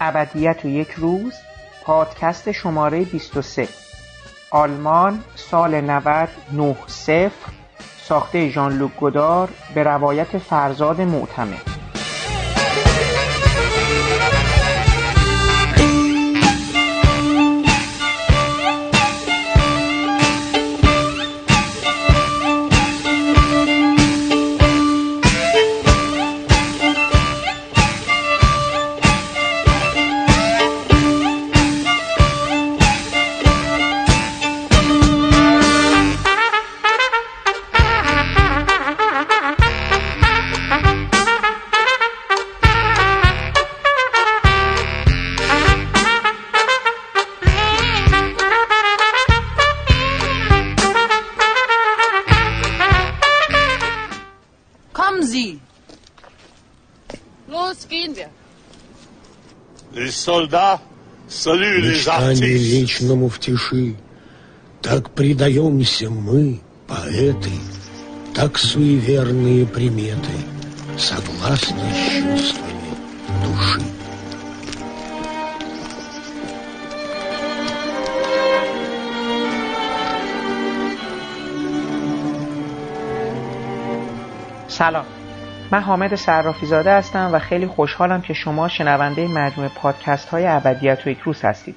ابدیت و یک روز، پادکست شماره 23، آلمان سال 90 نه صفر، ساخته ژانلوک گودار به روایت فرزاد معتمد. Мечтания вечному в тиши, так предаемся мы, поэты, так суеверные приметы, согласны с чувствами души. سلام، من حامد صرافی زاده هستم و خیلی خوشحالم که شما شنونده مجموعه پادکست های ابدیت و یک روز هستید.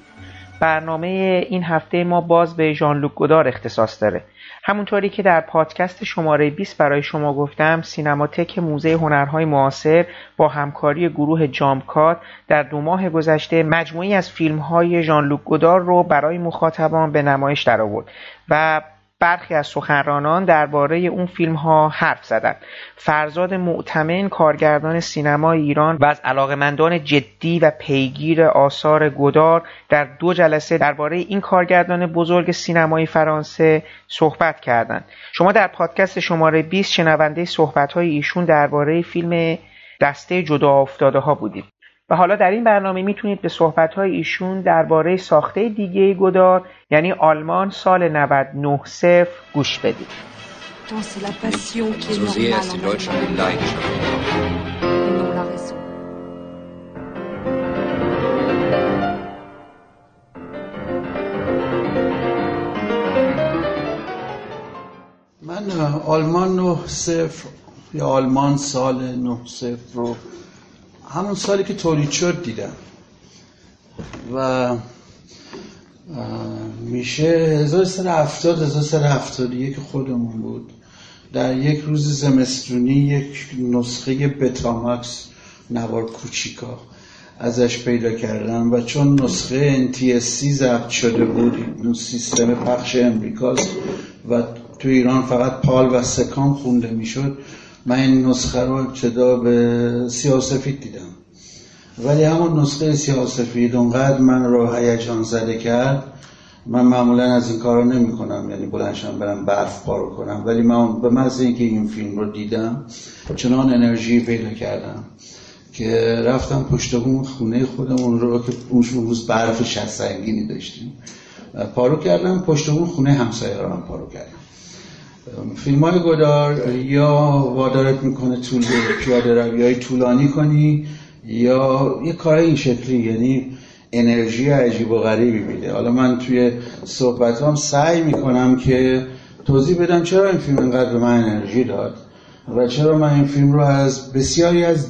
برنامه این هفته ما باز به ژانلوک گودار اختصاص داره. همونطوری که در پادکست شماره 20 برای شما گفتم، سینماتک موزه هنرهای معاصر با همکاری گروه جامکات در 2 ماه گذشته مجموعی از فیلم های ژانلوک گودار رو برای مخاطبان به نمایش درآورد و برخی از سخنرانان درباره اون فیلم ها حرف زدند. فرزاد معتمن، کارگردان سینما ایران و از علاقه‌مندان جدی و پیگیر آثار گودار، در 2 جلسه درباره این کارگردان بزرگ سینمای فرانسه صحبت کردند. شما در پادکست شماره 20 شنونده صحبت‌های ایشون درباره فیلم دسته جدا افتاده ها بودید. و حالا در این برنامه میتونید به صحبت‌های ایشون درباره ساخته دیگه گودار، یعنی آلمان سال 99 صفر گوش بدید. من آلمان 90 یا آلمان سال 90 رو همون سالی که تولید شد دیدم و میشه 1371 خودمون بود. در یک روز زمستونی یک نسخه بتاماکس نوار کوچیکا ازش پیدا کردم و چون نسخه NTSC ضبط شده بود، اون سیستم پخش امریکاست و تو ایران فقط پال و سکان خونده میشد، من این نسخه رو ابتدا به سیاه‌وسفید دیدم، ولی همون نسخه سیاه‌وسفید اونقدر من رو هیجان زده کرد. من معمولا از این کارا نمی‌کنم، یعنی بلندشم برم برف پارو کنم، ولی من به محض اینکه این فیلم رو دیدم چنان انرژی پیدا کردم که رفتم پشت بوم خونه خودمون رو که اون روز برف 60 سنگینی داشتیم پارو کردم، پشت بوم خونه همسایه‌ام پارو کردم. فیلم‌های گودار یا وادارت میکنه طول پیاده روی‌های طولانی کنی یا یه کار این شکلی، یعنی انرژی عجیب و غریبی میده. حالا من توی صحبتام سعی میکنم که توضیح بدم چرا این فیلم اینقدر به من انرژی داد و چرا من این فیلم رو از بسیاری از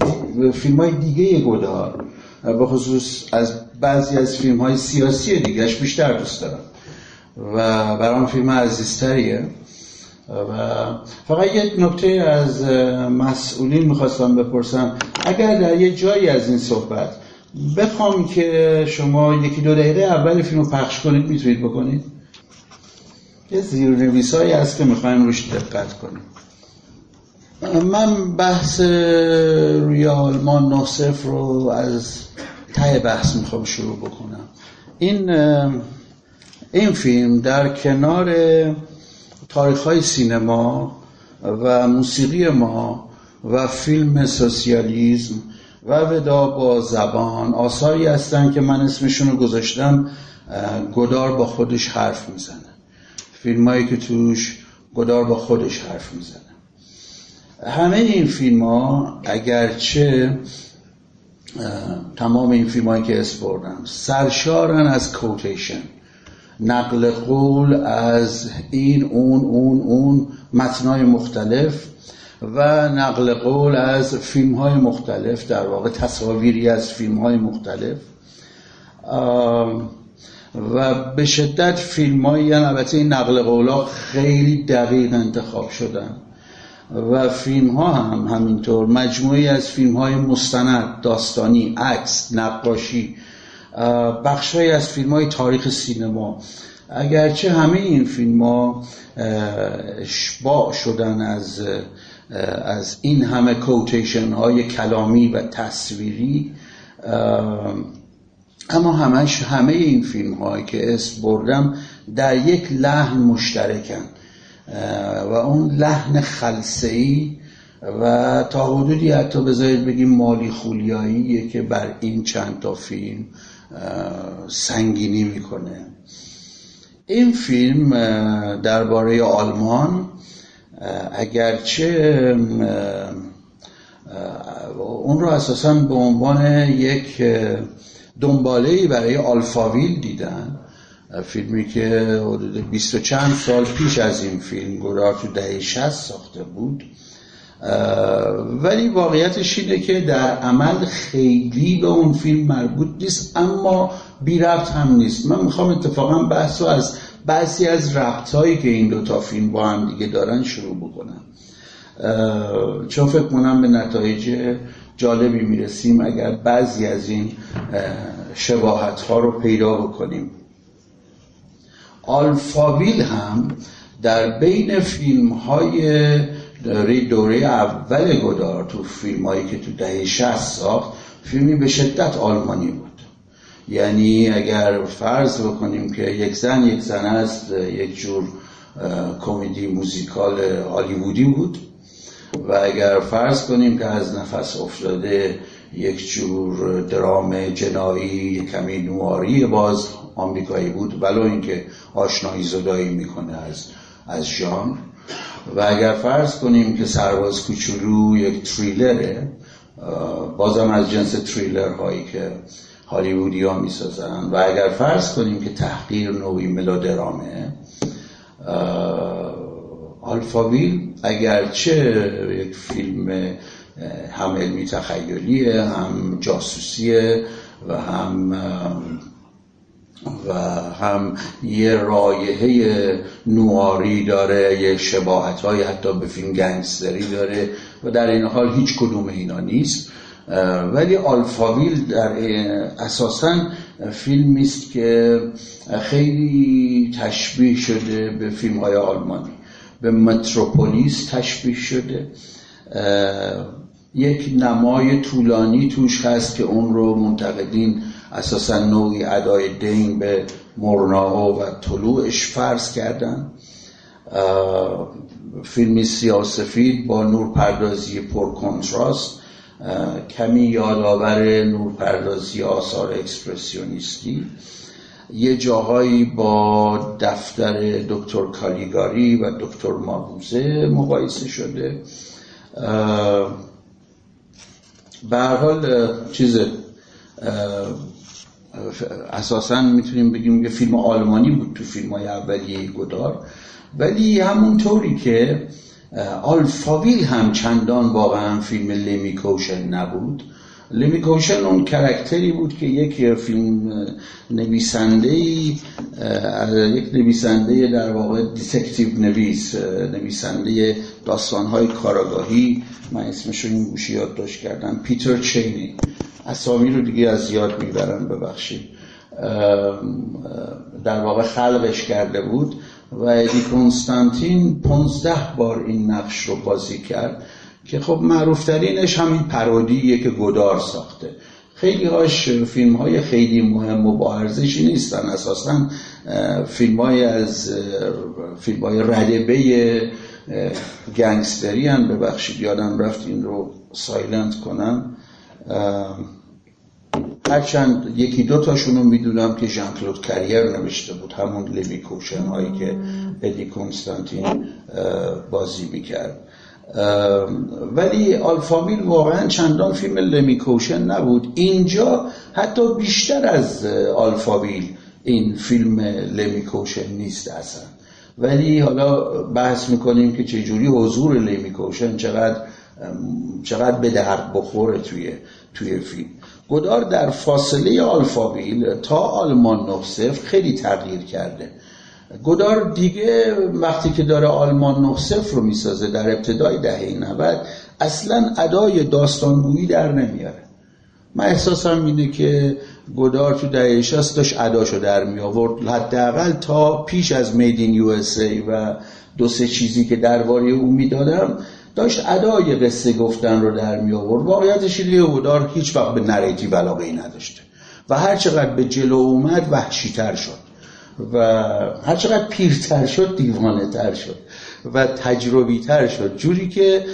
فیلم‌های دیگه گودار، به خصوص از بعضی از فیلم‌های سیاسی دیگه‌اش بیشتر دوست دارم و برام فیلم عزیزتریه. و فقط یک نکته از مسئولین میخواستم بپرسم، اگر در یه جایی از این صحبت بخوام که شما 1-2 دقیقه اول فیلم رو پخش کنید میتونید بکنید؟ یه زیرنویسایی هست که میخوایم روش دقت کنیم. من بحث روی آلمان 9-0 رو از ته بحث میخوام شروع بکنم. این فیلم در کنار تاریخ‌های سینما و موسیقی ما و فیلم سوسیالیسم و ودا با زبان آثاری هستن که من اسمشون رو گذاشتم گدار با خودش حرف میزنه. فیلمایی که توش گدار با خودش حرف میزنه. همه این فیلم‌ها، اگرچه تمام این فیلم‌هایی که اسم بردم سرشارن از کوتیشن، نقل قول از این اون متنای مختلف و نقل قول از فیلم‌های مختلف، در واقع تصاویری از فیلم‌های مختلف و به شدت فیلم‌هایی، البته این نقل قول‌ها خیلی دقیق انتخاب شدن و فیلم‌ها هم همینطور مجموعی از فیلم‌های مستند، داستانی، عکس، نقاشی، بخش‌هایی از فیلم‌های تاریخ سینما. اگرچه همه این فیلم‌ها اشباع شدن از این همه کوتیشن‌های کلامی و تصویری، اما همه این فیلم‌هایی که اسم بردم در یک لحن مشترکن و اون لحن خلسه‌ای و تا حدودی حتی بذارید بگیم مالی خولیاییه که بر این چند تا فیلم سنگینی میکنه. این فیلم درباره آلمان، اگرچه اون رو اساساً به عنوان یک دنباله‌ای برای آلفاویل دیدن، فیلمی که حدود 20 و چند سال پیش از این فیلم گدار تو دهه 60 ساخته بود، ولی واقعیتش اینه که در عمل خیلی به اون فیلم مربوط نیست، اما بی ربط هم نیست. من میخوام اتفاقا بحثو از بعضی از ربطایی که این دوتا فیلم با هم دیگه دارن شروع بکنم، چون فکر کنم به نتایج جالبی میرسیم اگر بعضی از این شباهت‌ها رو پیدا بکنیم. آلفاویل هم در بین فیلم‌های دوره اول گدار، تو فیلم‌هایی که تو دهه 60 ساخت، فیلمی به شدت آلمانی بود. یعنی اگر فرض بکنیم که یک زن است، یک جور کمدی موزیکال هالیوودی بود، و اگر فرض کنیم که از نفس افتاده یک جور درام جنایی کمی نواری باز آمریکایی بود، ولو اینکه آشنایی زدایی میکنه از ژانر. و اگر فرض کنیم که سرباز کوچولو یک تریلره، بازم از جنس تریلر هایی که هالیوودی ها میسازن. و اگر فرض کنیم که تحقیر نوعی ملودرامه، آلفاویل اگرچه یک فیلم هم علمی تخیلیه، هم جاسوسیه و هم یه رایحه نواری داره، یه شباهت‌های حتی به فیلم گنگستری داره و در این حال هیچ کدوم اینا نیست، ولی آلفاویل در اساساً فیلمی است که خیلی تشبیه شده به فیلم‌های آلمانی، به متروپولیس تشبیه شده. یک نمای طولانی توش هست که اون رو منتقدین اساساً نوعی ادای دین به مورناو و طلوعش فرض کردن. فیلمی سیاه‌سفید با نورپردازی پر کنتراست، کمی یادآور نورپردازی آثار اکسپرسیونیستی، یه جاهایی با دفتر دکتر کالیگاری و دکتر مابوزه مقایسه شده. به هر حال اساساً میتونیم بگیم که فیلم آلمانی بود تو فیلم‌های اولیه گدار، ولی همونطوری که آلفاویل هم چندان واقعا فیلم لمی کوشن نبود. لمی کوشن اون کرکتری بود که یک نویسنده در واقع دیتکتیو نویسنده داستان‌های کاراگاهی، من اسمش رو این گوشی یادداشت کردم، پیتر چینی، اسامی رو دیگه از یاد میبرم ببخشید، در واقع خلقش کرده بود و ادی کنستانتین 15 بار این نقش رو بازی کرد که خب معروفترینش همین پارودیه که گودار ساخته. خیلی هاش فیلم های خیلی مهم و با ارزشی نیستن، اساساً فیلم های ردبه گنگستری هم. ببخشید یادم رفت این رو سایلنت کنم، هرچند یکی دو تاشونو میدونم که ژان کلود کریر نوشته بود، همون لمی کوشن هایی که ادی کنستانتین بازی میکرد. ولی آلفامیل واقعا چندان فیلم لمی کوشن نبود. اینجا حتی بیشتر از آلفامیل این فیلم لمی کوشن نیست اصلا، ولی حالا بحث میکنیم که چجوری حضور لمی کوشن چقدر به درد بخوره توی فیلم. گودار در فاصله آلفاویل تا آلمان 9-0 خیلی تغییر کرده. گودار دیگه وقتی که داره آلمان 9-0 رو میسازه در ابتدای دهه 90 اصلا ادای داستانگویی در نمیاره. من احساسم اینه که گودار تو دهه 60 داشت اداشو در می آورد، حداقل تا پیش از Made in USA و دو سه چیزی که درباره اون میدادم داشت ادای قصه گفتن رو در می آورد. واقعیتش اینه گودار هیچ وقت به نریتیو علاقه‌ای نداشته و هر چقدر به جلو اومد وحشی‌تر شد و هر چقدر پیرتر شد دیوانه‌تر شد و تجربی‌تر شد، جوری که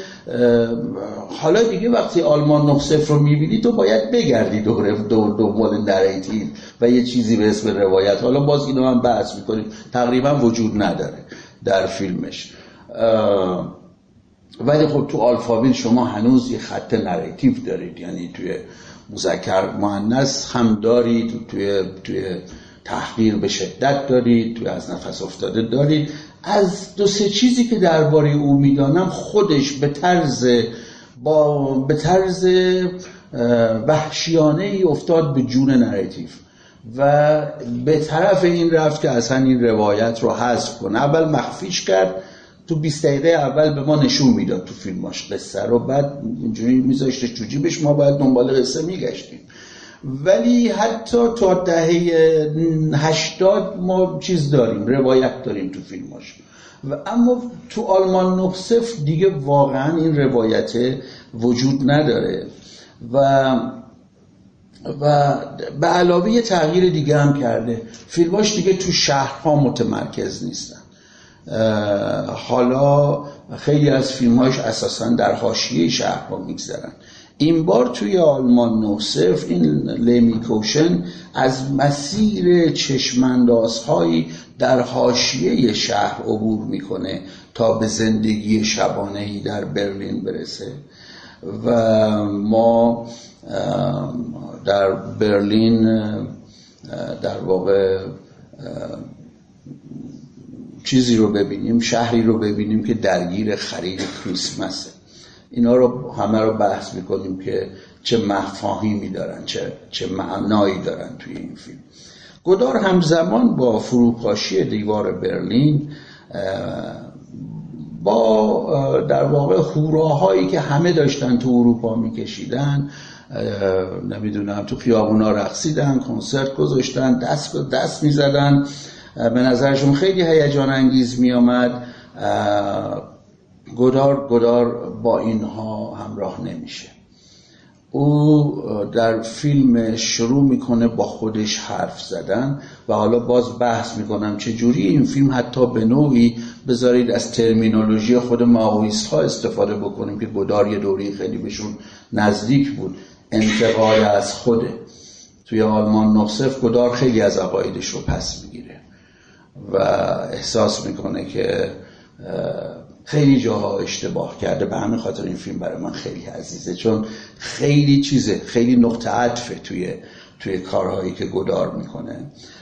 حالا دیگه وقتی آلمان 9-0 رو می‌بینی تو باید بگردی دنبال نریتیو و یه چیزی به اسم روایت. حالا باز اینو هم بحث می‌کنیم، تقریباً وجود نداره در فیلمش. ولی خب تو آلفاویل شما هنوز یه خط نریتیو دارید، یعنی توی مذکر مؤنث هم دارید، توی تحقیر به شدت دارید، توی از نفس افتاده دارید. از دو سه چیزی که درباره او میدانم خودش به طرز وحشیانه ای افتاد به جون نریتیو و به طرف این رفت که اصلا این روایت رو حذف کنه. اول مخفیش کرد، تو 20 دقیقه اول به ما نشون میداد تو فیلماش قصه رو، بعد اینجوری میذاشتش تو جیبش، ما باید دنبال قصه میگشتیم. ولی حتی تا دهه 80 ما چیز داریم، روایت داریم تو فیلماش. و اما تو آلمان 9-0 دیگه واقعا این روایت وجود نداره و به علاوه یه تغییر دیگه هم کرده، فیلماش دیگه تو شهرها متمرکز نیستن. حالا خیلی از فیلم‌هاش اساساً در حاشیه شهرها می‌گذرن. این بار توی آلمان 9-0 این لمی کوشن از مسیر چشم‌اندازهایی در حاشیه شهر عبور می‌کنه تا به زندگی شبانه‌ای در برلین برسه و ما در برلین در واقع چیزی رو ببینیم، شهری رو ببینیم که درگیر خرید کریسمسه. اینا رو همه رو بحث میکنیم که چه مفاهیمی دارن، چه معنایی دارن توی این فیلم. گودار همزمان با فروپاشی دیوار برلین با در واقع هوراهایی که همه داشتن تو اروپا میکشیدن، نمیدونم تو خیابونا رقصیدن، کنسرت گذاشتن، دست میزدن، به نظرشون خیلی هیجان انگیز می آمد، گودار با اینها همراه نمیشه. او در فیلم شروع میکنه با خودش حرف زدن و حالا باز بحث میکنم چجوری این فیلم حتی به نوعی بذارید از ترمینولوژی خود ماویست ها استفاده بکنیم که گودار یه دوری خیلی بهشون نزدیک بود، انتقال از خوده. توی آلمان 9-0 گودار خیلی از عقایدش رو پس میگیره و احساس میکنه که خیلی جاها اشتباه کرده. به همین خاطر این فیلم برای من خیلی عزیزه، چون خیلی چیزه، خیلی نقطه عطفه توی کارهایی که گودار میکنه.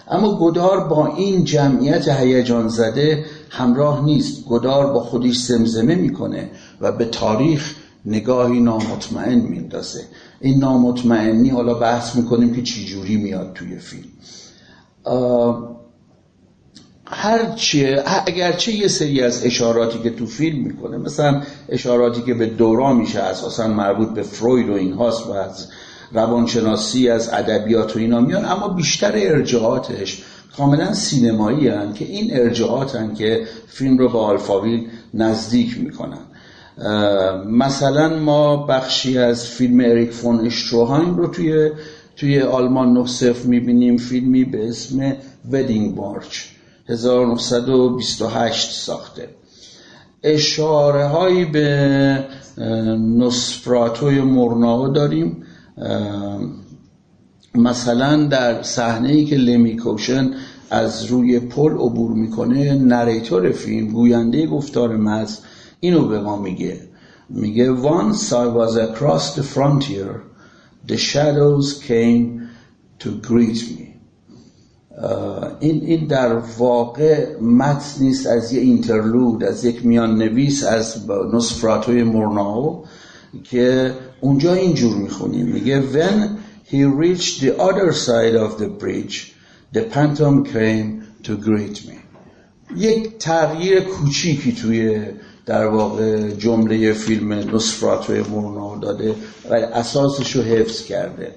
اما گودار با این جمعیت هیجان زده همراه نیست. گودار با خودش زمزمه میکنه و به تاریخ نگاهی نامطمئن میندازه. این نامطمئنی حالا بحث میکنیم که چی جوری میاد توی فیلم. اگرچه یه سری از اشاراتی که تو فیلم میکنه، مثلا اشاراتی که به دورا میشه اساسا مربوط به فروید و اینهاست و از روانشناسی، از ادبیات و اینا میان، اما بیشتر ارجاعاتش کاملا سینمایی هستند که این ارجاعات هستند که فیلم رو به آلفاویل نزدیک میکنن. مثلا ما بخشی از فیلم اریک فون اشتروهایم رو توی آلمان 90 میبینیم، فیلمی به اسم ودینگ مارچ 1928 ساخته. اشاره هایی به نوسفراتوی مورناو داریم، مثلا در صحنه‌ای که لمی کوشن از روی پل عبور میکنه، نریتور فیلم، گوینده گفتار متن، اینو به ما میگه Once I was across the frontier the shadows came to greet me. این در واقع متن نیست، از یه اینترلود، از یک میان نویس از نوسفراتوی مورناو که اونجا اینجور میخونیم، میگه When he reached the other side of the bridge the phantom came to greet me. یک تغییر کوچیکی توی در واقع جمله فیلم نوسفراتوی مورناو داده و اساسش رو حفظ کرده.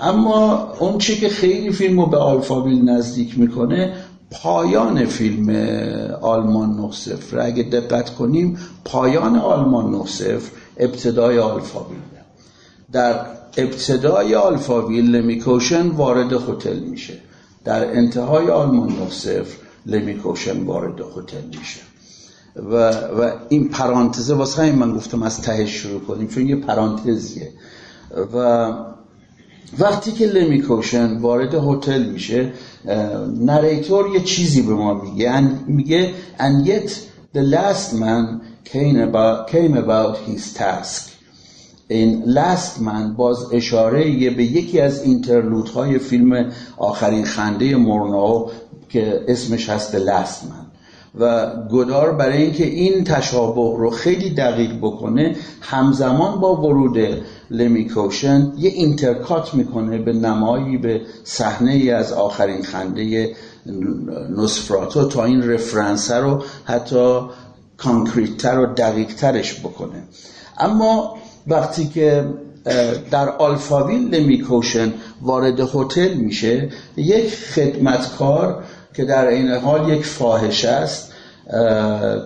اما اون چی که خیلی فیلم رو به آلفاویل نزدیک میکنه پایان فیلم آلمان 90، اگه دقت کنیم پایان آلمان 90 ابتدای آلفاویل. در ابتدای آلفاویل لمی کوشن وارد هتل میشه، در انتهای آلمان 90 لمی کوشن وارد هتل میشه و این پرانتزه، واسه همین من گفتم از تهش شروع کنیم چون یه پرانتزیه. و وقتی که لمی کوشن وارد هتل میشه، نریتور یه چیزی به ما میگه and yet the last man came about his task. این last man باز اشاره به یکی از اینترلودهای فیلم آخرین خنده مورناو که اسمش هست the last man. و گودار برای اینکه این تشابه رو خیلی دقیق بکنه، همزمان با ورود لمی کوشن یه اینترکات میکنه به نمایی به صحنه‌ای از آخرین خنده نوسفراتو تا این رفرنسه رو حتی کانکریت‌تر و دقیق‌ترش بکنه. اما وقتی که در آلفاویل لمی کوشن وارد هتل میشه، یک خدمتکار که در این حال یک فاحشه است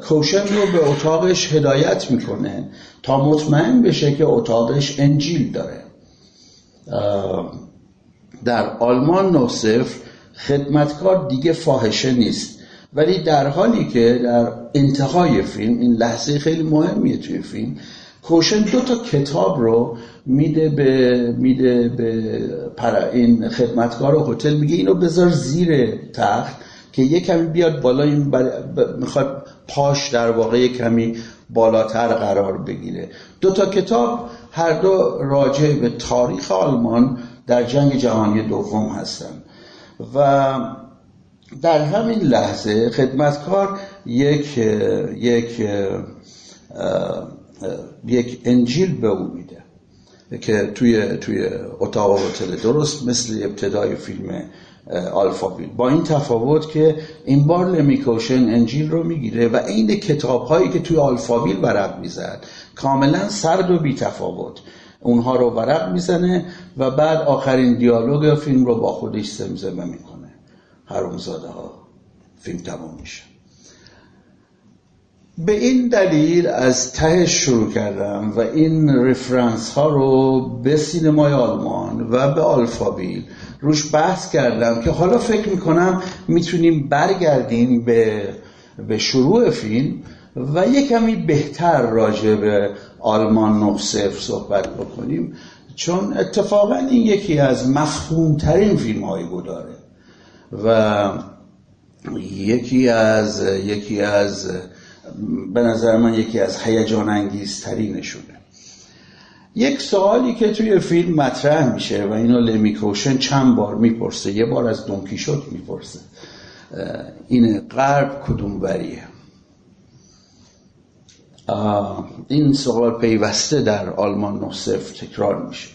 کوشن رو به اتاقش هدایت میکنه تا مطمئن بشه که اتاقش انجیل داره. در آلمان 90 خدمتکار دیگه فاحشه نیست، ولی در حالی که در انتهای فیلم، این لحظه خیلی مهمیه توی فیلم، کوشن دو تا کتاب رو میده به این خدمتکار هتل، میگه اینو بذار زیر تخت که یه کمی بیاد بالا، این میخواد پاش در واقع یه کمی بالاتر قرار بگیره. دو تا کتاب هر دو راجع به تاریخ آلمان در جنگ جهانی دوم هستن و در همین لحظه خدمتکار یک انجیل به او میده که توی اتاق هتل، درست مثل ابتدای فیلم آلفاویل، با این تفاوت که این بار لمی کوشن انجیل رو میگیره و این کتاب‌هایی که توی آلفاویل ورق میزد کاملا سرد و بی تفاوت اونها رو ورق میزنه و بعد آخرین دیالوگ فیلم رو با خودش زمزمه میکنه حرومزاده ها. فیلم تمام میشه. به این دلیل از تهش شروع کردم و این رفرنس ها رو به سینمای آلمان و به آلفاویل روش بحث کردم که حالا فکر میکنم میتونیم برگردیم به شروع فیلم و یه کمی بهتر راجع به آلمان 90 صحبت بکنیم، چون اتفاقا این یکی از مفهوم‌ترین فیلم های گوداره و یکی از به نظر من یکی از هیجان انگیزترینشونه. یک سوالی که توی فیلم مطرح میشه و اینو لمی کوشن چند بار میپرسه، یه بار از دونکیشوت میپرسه، اینه غرب کدوم بریه. این سوال پیوسته در آلمان 90 تکرار میشه.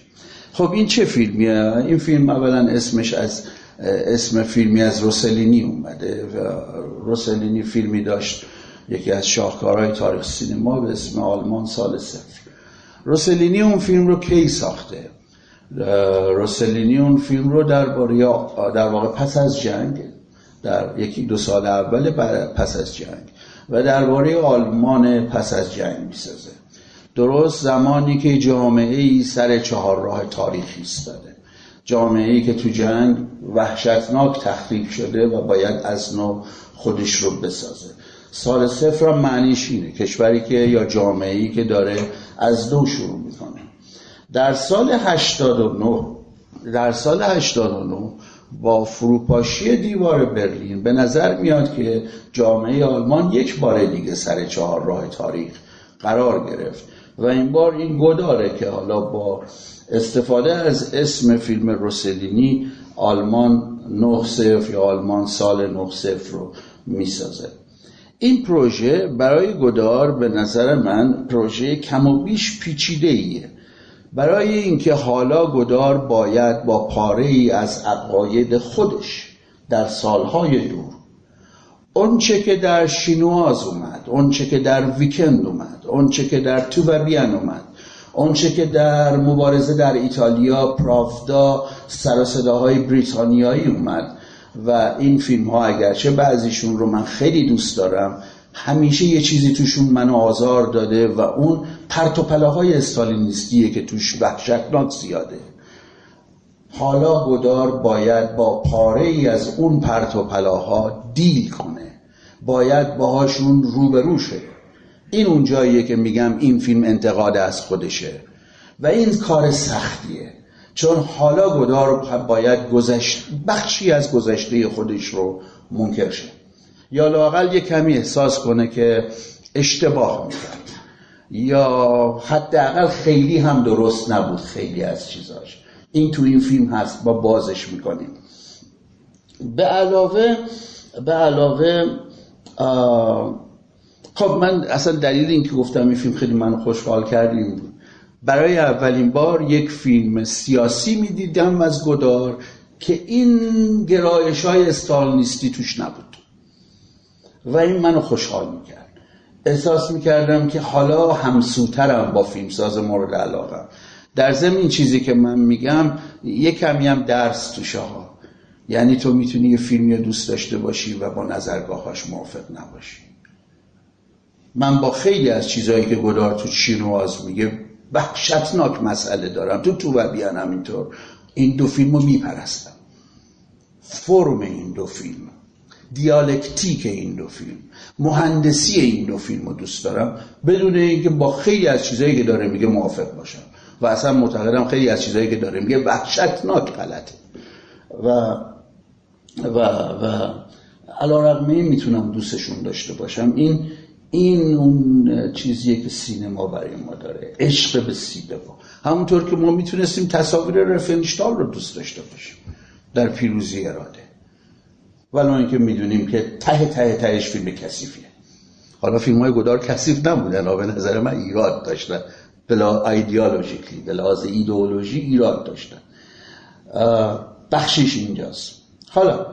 خب این چه فیلمیه؟ این فیلم اولا اسمش از اسم فیلمی از روسلینی اومده و روسلینی فیلمی داشت، یکی از شاهکارهای تاریخ سینما، به اسم آلمان سال ۰ روسلینی اون فیلم رو کی ساخته؟ روسلینی اون فیلم رو در واقع پس از جنگ، در یکی دو سال اول پس از جنگ و درباره آلمان پس از جنگ میسازه. درست زمانی که جامعه‌ای سر چهارراه تاریخی ایستاده، جامعه‌ای که تو جنگ وحشتناک تخریب شده و باید از نو خودش رو بسازه. سال صفر هم معنیش اینه، کشوری که یا جامعه‌ای که داره از نو شروع میکنه. در سال 89 با فروپاشی دیوار برلین به نظر میاد که جامعه آلمان یک بار دیگه سر چهار راه تاریخ قرار گرفت و این بار این گداره که حالا با استفاده از اسم فیلم روسلینی آلمان 90 یا آلمان سال 90 رو میسازه. این پروژه برای گدار به نظر من پروژه کم و بیش پیچیده ایه. برای اینکه حالا گدار باید با پاره‌ای از عقاید خودش در سالهای دور، اونچه که در شینواز اومد، اونچه که در ویکند اومد، اونچه که در تو و بیان اومد، اونچه که در مبارزه در ایتالیا، پراودا، سر و صداهای بریتانیایی اومد و این فیلم ها اگرچه بعضیشون رو من خیلی دوست دارم، همیشه یه چیزی توشون منو آزار داده و اون پرت و پلاهای استالینیستیه که توش وحشتناک زیاده. حالا گدار باید با پاره‌ای از اون پرت و پلاها دیل کنه، باید باهاشون روبرو شه. این اون جاییه که میگم این فیلم انتقاد از خودشه و این کار سختیه، چون حالا گدار باید بخشی از گذشته خودش رو منکر شه یا لااقل یه کمی احساس کنه که اشتباه می‌کرد یا حداقل خیلی هم درست نبود خیلی از چیزاش. این تو این فیلم هست، با بازش می‌کنیم. به علاوه خب من اصلا دلیل این که گفتم این فیلم خیلی منو خوشحال کرد این بود، برای اولین بار یک فیلم سیاسی می‌دیدم از گدار که این گرایش‌های استالینیستی توش نبود و این منو خوشحال میکرد. احساس میکردم که حالا همسوترم با فیلمساز مورد علاقم. در ضمن این چیزی که من میگم یه کمی هم درس توشه ها، یعنی تو میتونی یه فیلمی دوست داشته باشی و با نظرگاهاش موافق نباشی. من با خیلی از چیزایی که گدار تو چینواز میگه وحشتناک مسئله دارم، تو و بیان هم اینطور. این دو فیلمو میپرستم، فرم این دو فیلم، دیالکتیک این دو فیلم، مهندسی این دو فیلم رو دوست دارم، بدون اینکه با خیلی از چیزایی که داره میگه موافق باشم و اصلا معتقدم خیلی از چیزایی که داره میگه وحشتناک غلطه و علی‌رغم این میتونم دوستشون داشته باشم. این اون چیزیه که سینما برای ما داره، عشق به سینما. همونطور که ما میتونستیم تصاویر رفنشتال رو دوست داشته باشیم در پیروزی اراده، ولی اینکه میدونیم که ته ته تهش فیلم کثیفیه. حالا فیلم‌های گدار کثیف نبودن، به نظر من ایراد داشتن، بلا ایدئولوژیکلی، بلا ایدئولوژی ایراد داشتن. بخشش اینجاست. حالا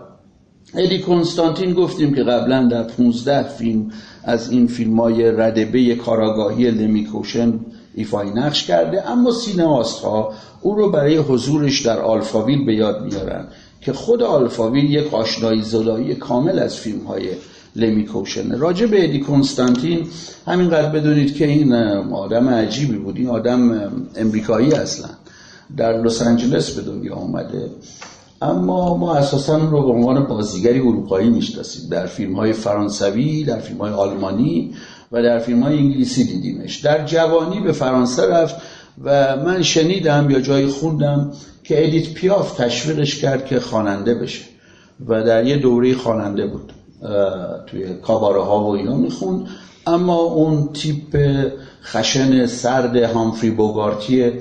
ادی کنستانتین گفتیم که قبلا در 15 فیلم از این فیلم‌های ردبه کاراگاهی لمی کوشن ایفای نقش کرده، اما سینماست‌ها او رو برای حضورش در آلفاویل به یاد میارن که خود آلفاویل یک آشنایی زدایی کامل از فیلم‌های لمی کوشن. راجع به ادی کنستانتین همینقدر بدونید که این آدم عجیبی بود. این آدم امریکایی اصلا در لس آنجلس به دنیا اومده، اما ما اساساً رو به عنوان بازیگری اروپایی میشناسیم. در فیلم‌های فرانسوی، در فیلم‌های آلمانی و در فیلم‌های انگلیسی دیدیمش. در جوانی به فرانسه رفت و من شنیدم یا جایی خوندم که ادیت پیاف تشویقش کرد که خواننده بشه و در یه دوره خواننده بود، توی کاباره ها و اینا میخوند، اما اون تیپ خشن سرد هامفری بوگارتی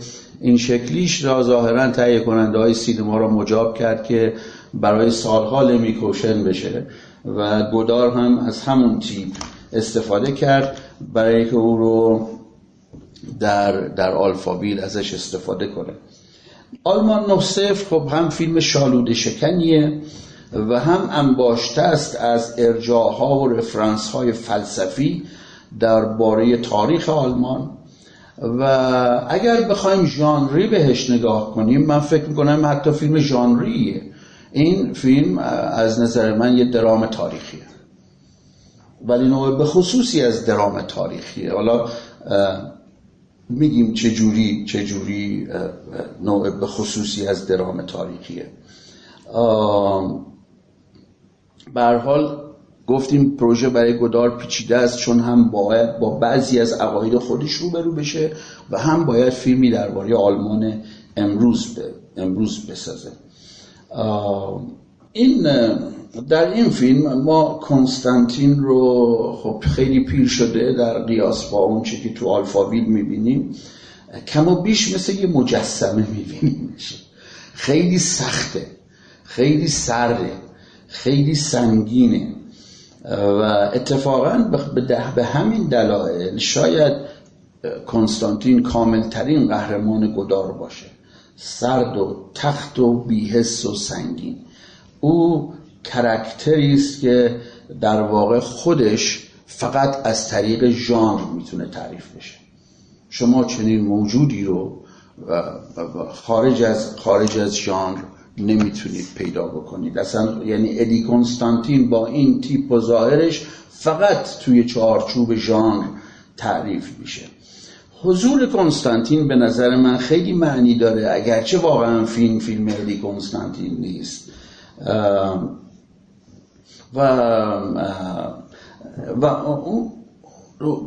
این شکلیش را ظاهرا تهیه کننده های سینما را مجاب کرد که برای سالها لمی کوشن بشه و گدار هم از همون تیپ استفاده کرد برای که او رو در آلفاویل ازش استفاده کنه. آلمان 90 خب هم فیلم شالوده شکنیه و هم انباشته است از ارجاع‌ها و رفرنس‌های فلسفی درباره تاریخ آلمان و اگر بخوایم ژانری بهش نگاه کنیم، من فکر می‌کنم حتی فیلم ژانریه. این فیلم از نظر من یه درام تاریخیه ولی نوع به خصوصی از درام تاریخیه. حالا میگیم چه جوری نوع به خصوصی از درام تاریخیه. به هر حال گفتیم پروژه برای گودار پیچیده است، چون هم باید با بعضی از عقاید خودش روبرو بشه و هم باید فیلمی درباره آلمان امروز بسازه. در این فیلم ما کنستانتین رو خب خیلی پیر شده در قیاس با اون چی که تو آلفاویل میبینیم، کم و بیش مثل یه مجسمه میبینیم. خیلی سخته، خیلی سرده، خیلی سنگینه و اتفاقا به همین دلایل شاید کنستانتین کاملترین قهرمان گودار باشه. سرد و تخت و بی‌حس و سنگین. او کاراکتری است که در واقع خودش فقط از طریق ژانر میتونه تعریف بشه. شما چنین موجودی رو خارج از ژانر نمیتونید پیدا بکنید اصلا. یعنی ادی کنستانتین با این تیپ و ظاهرش فقط توی چارچوب ژانر تعریف میشه. حضور کنستانتین به نظر من خیلی معنی داره، اگرچه واقعا فیلم ادی کنستانتین نیست و اون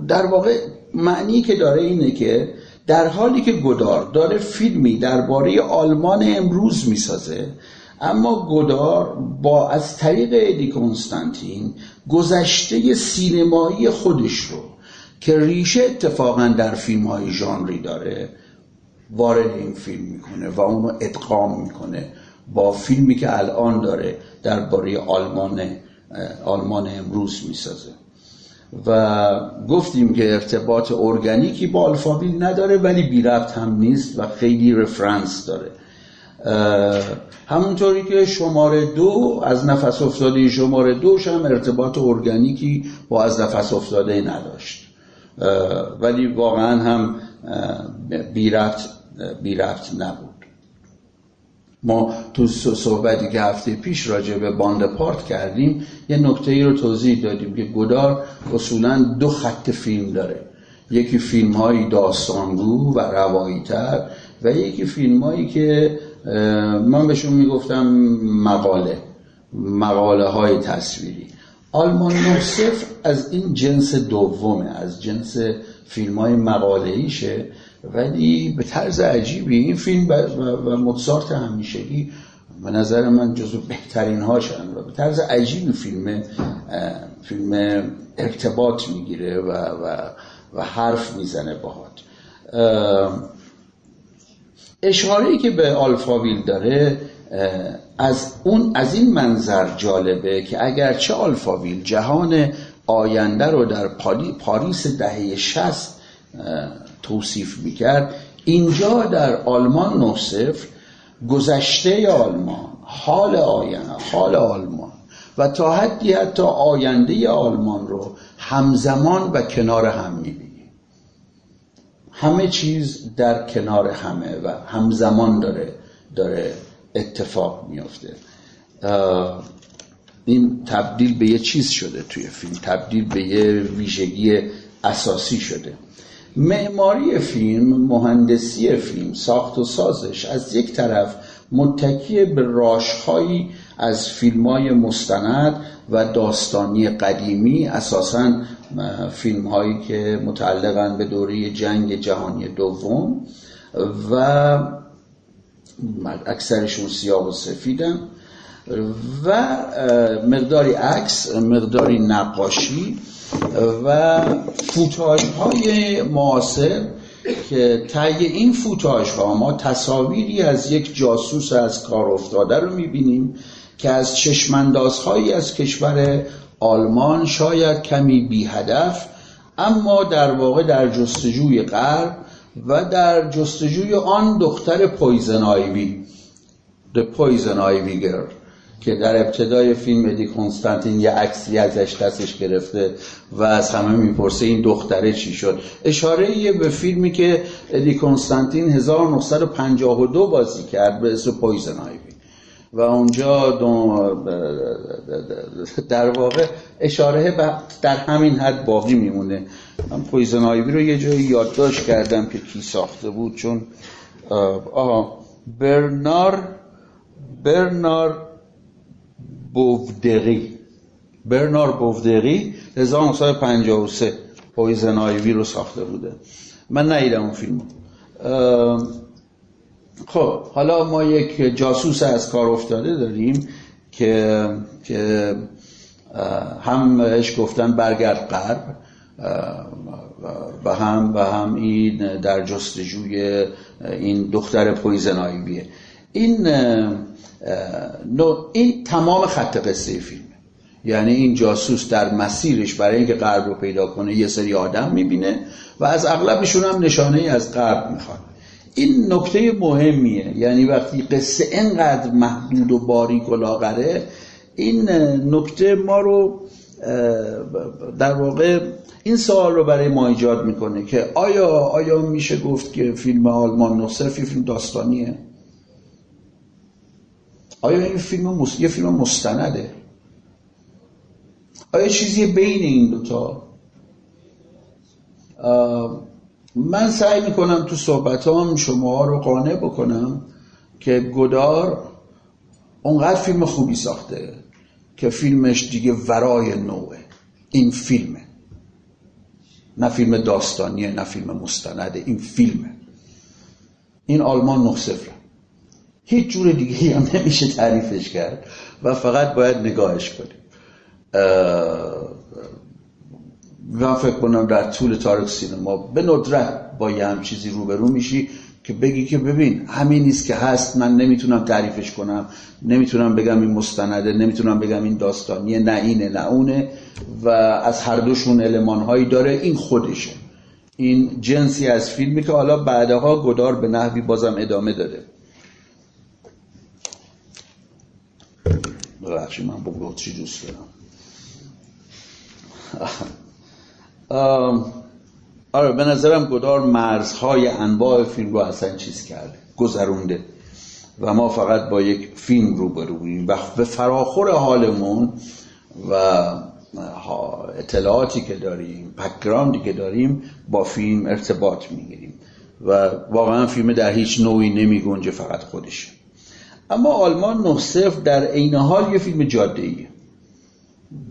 در واقع معنی که داره اینه که در حالی که گودار داره فیلمی درباره آلمان امروز میسازه، اما گودار با از طریق ادی کنستانتین گذشته سینمایی خودش رو که ریشه اتفاقا در فیلم‌های ژانری داره وارد این فیلم میکنه و اون رو ادغام میکنه با فیلمی که الان داره درباره آلمان امروز میسازه. و گفتیم که ارتباط ارگانیکی با آلفابیل نداره ولی بی ربط هم نیست و خیلی رفرنس داره. همونطوری که شماره 2 از نفس افتاده، شماره 2 هم ارتباط ارگانیکی با از نفس افتاده نداشت ولی واقعا هم بی ربط نبود. ما تو صحبتی که هفته پیش راجع به باندپارت کردیم یه نکته ای رو توضیح دادیم که گودار اصولاً 2 خط فیلم داره، یکی فیلم های داستانگو و روایی تر و یکی فیلم هایی که من بهشون میگفتم مقاله های تصویری. آلمان 90 از این جنس دومه، از جنس فیلم های مقاله ایشه ولی به طرز عجیبی این فیلم و موزارت همیشگی به نظر من جزو بهترین هاشن و به طرز عجیبی فیلم ارتباط میگیره و حرف میزنه باهات. اشاره‌ای که به آلفاویل داره از این منظر جالبه که اگرچه آلفاویل جهان آینده رو در پاریس دهه 60 توصیف میکرد، اینجا در آلمان 90 گذشته آلمان، حال آینده، حال آلمان و تا حدی حتی آینده آلمان رو همزمان و کنار هم میبینیم. همه چیز در کنار همه و همزمان داره اتفاق میفته. این تبدیل به یه چیز شده توی فیلم، تبدیل به یه ویژگی اساسی شده. معماری فیلم، مهندسی فیلم، ساخت و سازش از یک طرف متکی به راش‌هایی از فیلم‌های مستند و داستانی قدیمی، اساساً فیلم‌هایی که متعلقن به دوره جنگ جهانی دوم و اکثرشون سیاه و سفیدن و مقداری عکس، مقداری نقاشی و فوتاژهای معاصر که طی این فوتاژها ما تصاویری از یک جاسوس از کار افتاده رو میبینیم که از چشماندازهایی از کشور آلمان شاید کمی بی هدف، اما در واقع در جستجوی غرب و در جستجوی آن دختر پویزن آیوی، The Poison Ivy Girl، که در ابتدای فیلم ادی کنستانتین یه عکسی ازش دستش گرفته و از همه میپرسه این دختره چی شد. اشاره‌ای به فیلمی که ادی کنستانتین 1952 بازی کرد به اسم پویزن آیوی و اونجا در واقع اشاره در همین حد باقی میمونه. من پویزن آیوی رو یه جایی یادداشت کردم که کی ساخته بود، چون برنار بودری 1953 پویزن آیوی رو ساخته بوده. من ندیدم اون فیلمو. خب حالا ما یک جاسوس از کار افتاده داریم که هم اش گفتن برگرد غرب و هم این در جستجوی این دختر پویزن آیویه. این تمام خط قصه فیلمه، یعنی این جاسوس در مسیرش برای اینکه غرب رو پیدا کنه یه سری آدم میبینه و از اغلبشون هم نشانه ای از غرب میخواد. این نکته مهمیه، یعنی وقتی قصه اینقدر محدود و باریک و لاغره، این نکته ما رو در واقع این سوال رو برای ما ایجاد میکنه که آیا میشه گفت که فیلم آلمان نه صفر فیلم داستانیه؟ آیا این فیلم مستنده؟ آیا چیزی بین این دوتا؟ من سعی میکنم تو صحبتام شما رو قانع بکنم که گودار اونقدر فیلم خوبی ساخته که فیلمش دیگه ورای نوعه. این فیلمه، نه فیلم داستانیه، نه فیلم مستنده، این فیلمه. این آلمان 9-0 هیچ جور دیگه هم نمیشه تعریفش کرد و فقط باید نگاهش کنیم. من فکر کنم در طول تاریخ سینما به ندرت با یه هم چیزی روبرو میشی که بگی که ببین همین نیست که هست، من نمیتونم تعریفش کنم، نمیتونم بگم این مستنده، نمیتونم بگم این داستانیه، نه اینه نه اونه، و از هر دوشون المانهایی داره. این خودشه، این جنسی از فیلمی که حالا بعدها گودار به نحوی بازم ادامه داده. ببخشید من با گوتشی جوز برم. آره به نظرم گودار مرزهای انواع فیلم رو اصلا چیز کرده، گذرونده، و ما فقط با یک فیلم روبرویم و به فراخور حالمون و اطلاعاتی که داریم، بک‌گراندی که داریم، با فیلم ارتباط میگیریم و واقعا فیلم در هیچ نوعی نمیگنجه، فقط خودشه. اما آلمان 9-0 در عین حال یه فیلم جاده‌ایه.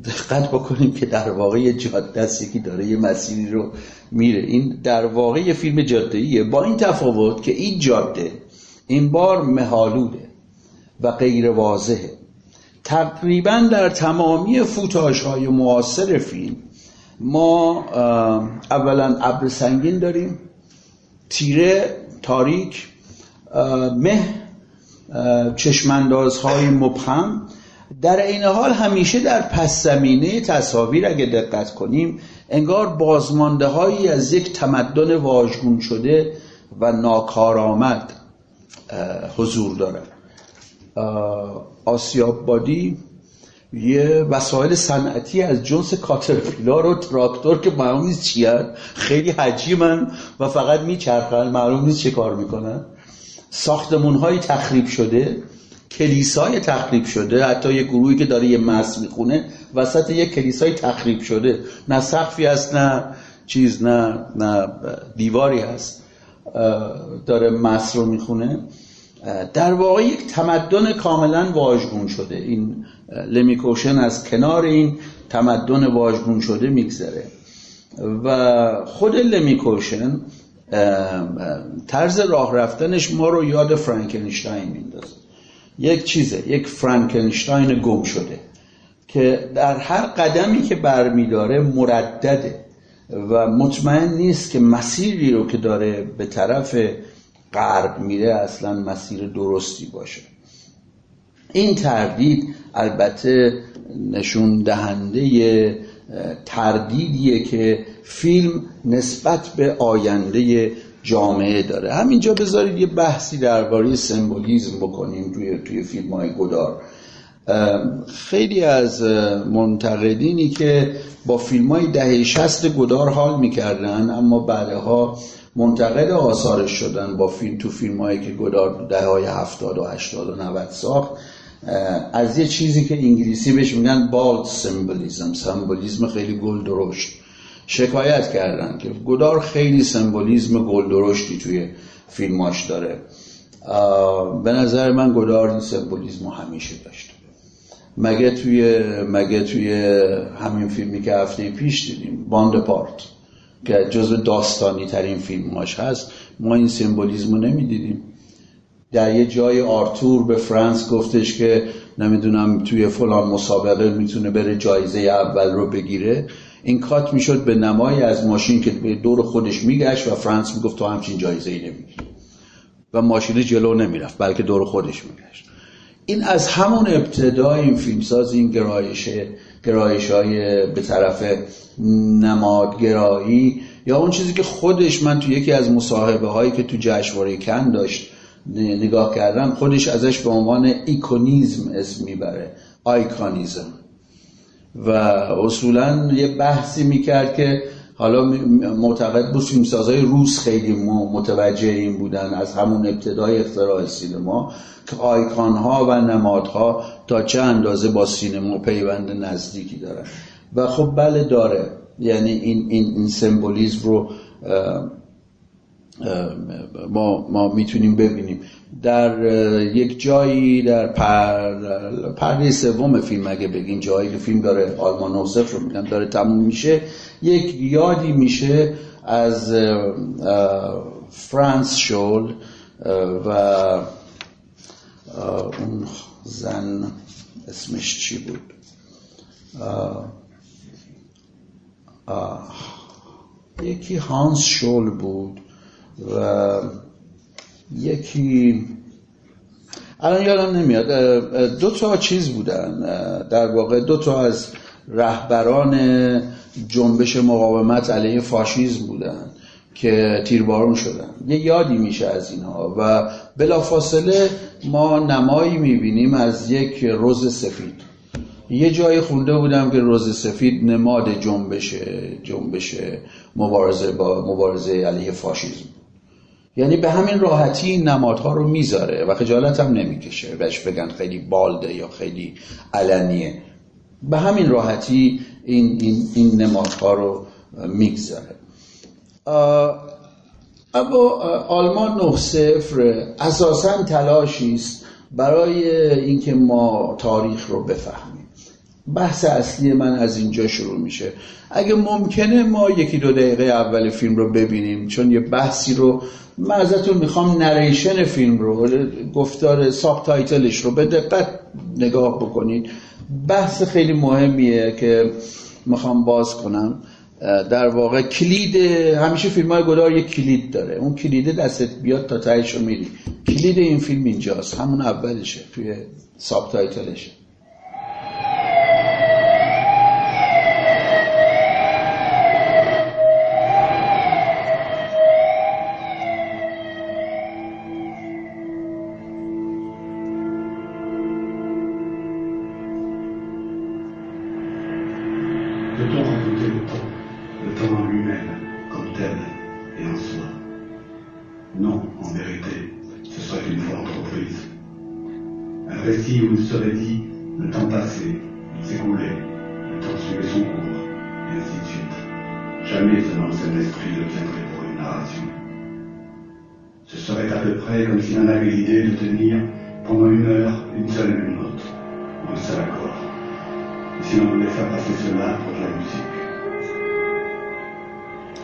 دقت بکنیم که در واقع یه جاده است، یکی داره یه مسیری رو میره. این در واقع یه فیلم جاده‌ایه، با این تفاوت که این جاده این بار مه‌آلوده و غیر واضحه. تقریبا در تمامی فوتاژهای معاصر فیلم ما اولا ابر سنگین داریم، تیره، تاریک، مه، چشم‌اندازهای مبهم. در این حال همیشه در پس زمینه تصاویر اگه دقت کنیم انگار بازمانده هایی از یک تمدن واژگون شده و ناکارآمد حضور داره. آسیاب‌بادی، یه وسایل صنعتی از جنس کاترپیلار و تراکتور که معلوم نیست چی هست، خیلی حجیمن و فقط میچرخن، معلوم نیست چه کار میکنن. ساختمون های تخریب شده، کلیسای تخریب شده، حتی یه گروهی که داره یه مس میخونه وسط یه کلیسای تخریب شده، نه سقفی هست نه چیز، نه دیواری هست، داره مس رو میخونه. در واقع یک تمدن کاملا واژگون شده. این لمی کوشن از کنار این تمدن واژگون شده میگذره و خود لمی کوشن طرز راه رفتنش ما رو یاد فرانکنشتاین میندازه. یک فرانکنشتاین گم شده که در هر قدمی که برمیداره مردده و مطمئن نیست که مسیری رو که داره به طرف غرب میره اصلا مسیر درستی باشه. این تردید البته نشون دهنده تردیدیه که فیلم نسبت به آینده جامعه داره. همینجا بذارید یه بحثی درباره سمبولیزم بکنیم توی فیلم‌های گودار. خیلی از منتقدینی که با فیلم‌های دهه 60 گودار حال می‌کردن اما بعدها منتقد آثارش شدن با فیلم‌هایی که گودار دهه‌های 70 و 80 و 90 ساخت، از یه چیزی که انگلیسی بهش میگن بالد سمبولیزم، سمبولیزم خیلی گلدرشت شکایت کردن که گدار خیلی سمبولیزم گلدرشتی توی فیلماش داره. به نظر من گدار این سمبولیزم همیشه داشته، مگه توی همین فیلمی که هفته پیش دیدیم باند پارت که جزو داستانی ترین فیلماش هست، ما این سمبولیزم رو نمیدیدیم. در یه جای آرتور به فرانس گفتش که نمیدونم توی فلان مسابقه میتونه بره جایزه اول رو بگیره، این کات میشد به نمای از ماشین که دور خودش میگشت و فرانس میگفت تو همچین جایزه‌ای نمیگیری و ماشین جلو نمیرفت بلکه دور خودش میگشت. این از همون ابتدای این فیلمساز این گرایش‌های به طرف نمادگرایی یا اون چیزی که خودش، من تو یکی از مصاحبه‌هایی که تو جشنواره کن داشت نگاه کردم، خودش ازش به عنوان ایکونیزم اسم میبره، آیکانیزم، و اصولاً یه بحثی میکرد که حالا معتقد بود فیلمسازهای روس خیلی متوجه این بودن از همون ابتدای اختراع سینما که آیکان‌ها و نمادها تا چه اندازه با سینما پیوند نزدیکی دارن. و خب بله داره، یعنی این سمبولیزم رو ما میتونیم ببینیم در یک جایی در پرده سوم فیلم، اگه بگیم جایی که فیلم داره آلمان 90 رو میگم داره تموم میشه، یک یادی میشه از فرانس شول و اون زن اسمش چی بود، یکی هانس شول بود و یکی الان یادم نمیاد، دو تا چیز بودن در واقع، دو تا از رهبران جنبش مقاومت علیه فاشیسم بودن که تیربارون شدن. یه یادی میشه از اینها و بلافاصله ما نمایی میبینیم از یک روز سفید. یه جایی خونده بودم که روز سفید نماد جنبش مبارزه علیه فاشیسم، یعنی به همین راحتی نمادها رو میذاره و خجالت هم نمیکشه بهش بگن خیلی بالده یا خیلی علنیه، به همین راحتی این نمادها رو میگذاره. اما آلمان 90 اساساً تلاشی است برای اینکه ما تاریخ رو بفهمیم. بحث اصلی من از اینجا شروع میشه. اگه ممکنه ما یکی دو دقیقه اول فیلم رو ببینیم، چون یه بحثی رو من ازتون میخوام، نریشن فیلم رو، گفتار ساب تایتلش رو به دقت نگاه بکنید. بحث خیلی مهمیه که میخوام باز کنم. در واقع کلید، همیشه فیلم‌های گدار یک کلید داره، اون کلیده دستت بیاد تا تهش رو میری. کلید این فیلم اینجاست، همون اولشه، توی ساب تایتلشه.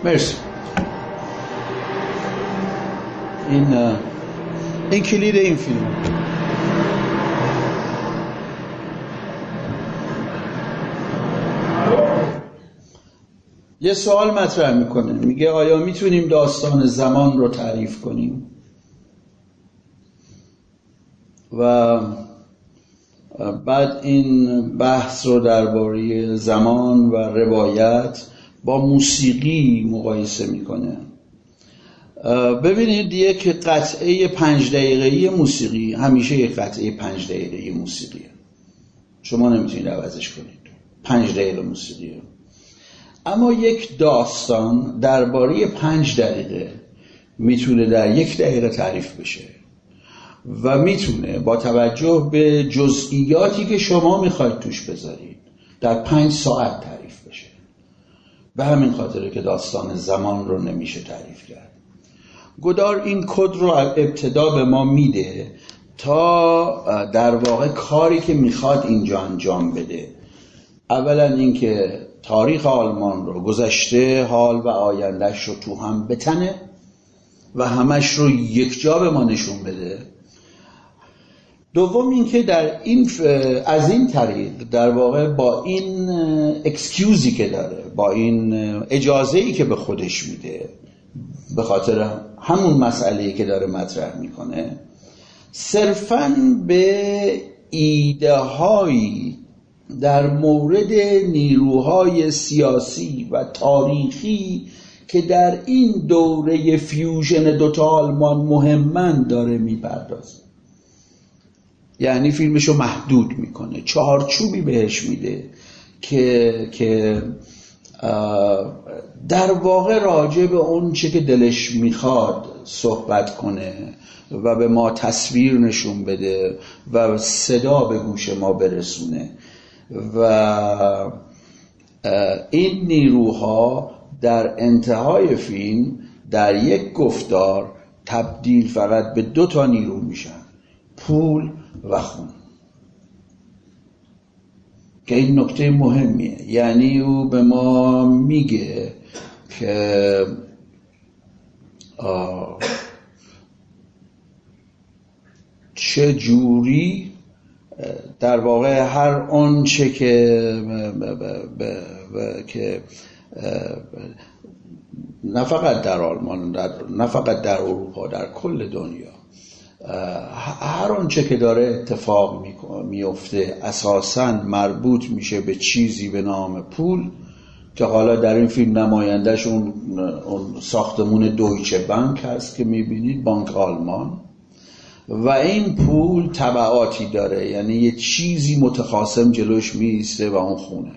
مرسی. این کلید این فیلم. یه سوال مطرح میکنه، میگه آیا میتونیم داستان زمان رو تعریف کنیم؟ و بعد این بحث رو درباره زمان و روایت با موسیقی مقایسه میکنه. ببینید یک قطعه 5 دقیقه‌ای موسیقی همیشه یک قطعه 5 دقیقه‌ای موسیقیه، شما نمیتونید عوضش کنید، 5 دقیقه موسیقیه. اما یک داستان درباره 5 دقیقه میتونه در 1 دقیقه تعریف بشه. و میتونه با توجه به جزئیاتی که شما میخواید توش بذارید در 5 ساعت تعریف بشه. به همین خاطره که داستان زمان رو نمیشه تعریف کرد. گودار این کد رو ابتدا به ما میده تا در واقع کاری که میخواد اینجا انجام بده، اولا اینکه تاریخ آلمان رو، گذشته، حال و آیندهش رو تو هم بتنه و همش رو یک جا به ما نشون بده. دوم اینکه در این از این طریق در واقع با این اکسکیوزی که داره، با این اجازه‌ای که به خودش میده به خاطر همون مسئله‌ای که داره مطرح میکنه، صرفاً به ایده‌هایی در مورد نیروهای سیاسی و تاریخی که در این دوره فیوژن دوتا آلمان مهمن داره میپردازه. یعنی فیلمشو محدود میکنه، چهارچوبی بهش میده که در واقع راجع به اون چه که دلش میخواد صحبت کنه و به ما تصویر نشون بده و صدا به گوش ما برسونه. و این نیروها در انتهای فیلم در یک گفتار تبدیل فقط به 2 نیرو میشن، پول و خون، که این نکته مهمیه. یعنی او به ما میگه که چه جوری در واقع هر اون چه که نه فقط در آلمان، نه فقط در اروپا، در کل دنیا هر اون چه که داره اتفاق میفته اساساً مربوط میشه به چیزی به نام پول، که حالا در این فیلم نمایندهش اون ساختمون دویچه بانک هست که میبینید، بانک آلمان. و این پول تبعاتی داره، یعنی یه چیزی متخاصم جلوش میسته و اون خونه.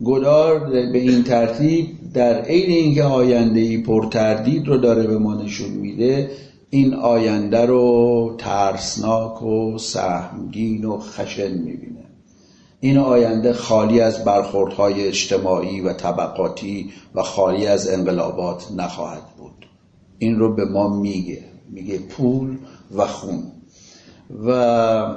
گودار به این ترتیب در عین اینکه آینده‌ای پرتردید رو داره به ما نشون میده، این آینده رو ترسناک و سهمگین و خشن میبینه. این آینده خالی از برخوردهای اجتماعی و طبقاتی و خالی از انقلابات نخواهد بود. این رو به ما میگه پول و خون. و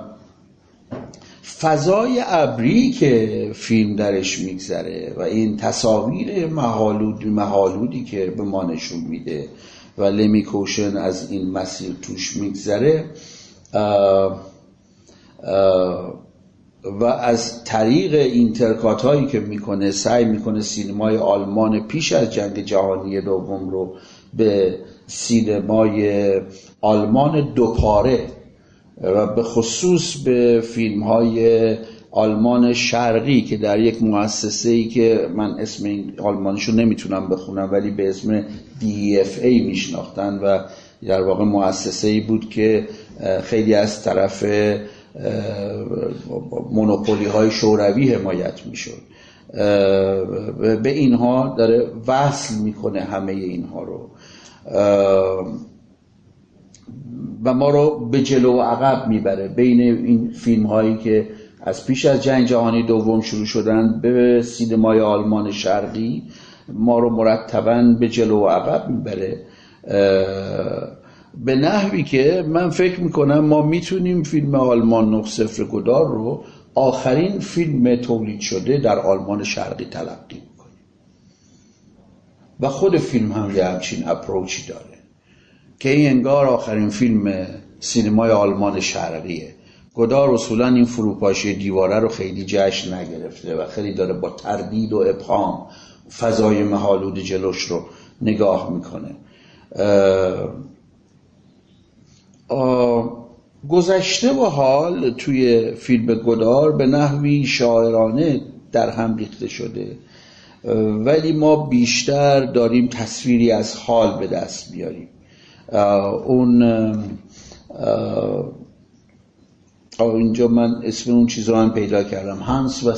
فضای ابری که فیلم درش میگذره و این تصاویر محالودی که به ما نشون میده و لمی کوشن از این مسیر توش میگذره و از طریق اینترکات هایی که میکنه سعی میکنه سینمای آلمان پیش از جنگ جهانی دوم رو به سینمای آلمان دوپاره و به خصوص به فیلم های آلمان شرقی که در یک مؤسسه‌ای که من اسم آلمانیشو نمیتونم بخونم ولی به اسم DFA میشناختن و در واقع مؤسسه‌ای بود که خیلی از طرف مونوپولی های شوروی حمایت میشد، به اینها داره وصل میکنه همه اینها رو و ما رو به جلو و عقب میبره بین این فیلم هایی که از پیش از جنگ جهانی دوم شروع شدن به سینمای آلمان شرقی، ما رو مرتباً به جلو و عقب میبره به نحوی که من فکر میکنم ما میتونیم فیلم آلمان 90 گودار رو آخرین فیلم تولید شده در آلمان شرقی تلقی میکنیم. و خود فیلم هم یه همچین اپروچی داره که این انگار آخرین فیلم سینمای آلمان شرقیه. گودار اصولا این فروپاشی دیواره رو خیلی جشن نگرفته و خیلی داره با تردید و ابهام فضای محالود جلوش رو نگاه میکنه. گذشته و حال توی فیلم گودار به نحوی شاعرانه در هم ریخته شده، ولی ما بیشتر داریم تصویری از حال به دست بیاریم. اینجا من اسم اون چیز رو هم پیدا کردم، هانس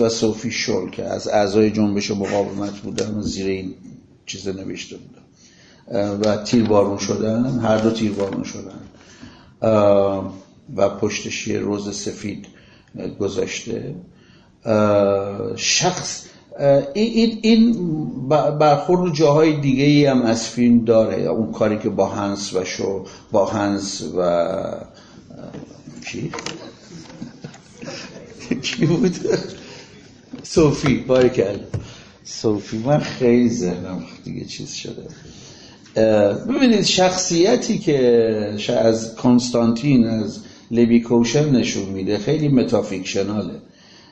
و سوفی شول که از اعضای جنبش مقاومت بودن و زیر این چیز نوشته بودن. و تیربارون شدن، هر دو تیربارون شدن و پشتش یه روز سفید گذاشته. شخص این برخورد جاهای دیگه ای هم از فیلم داره، اون کاری که با هنس و کی بود؟ صوفی. بارکل صوفی، من خیلی ذهنم دیگه چیز شده. ببینید شخصیتی که از کنستانتین، از لمی کوشن نشون میده خیلی متافیکشناله،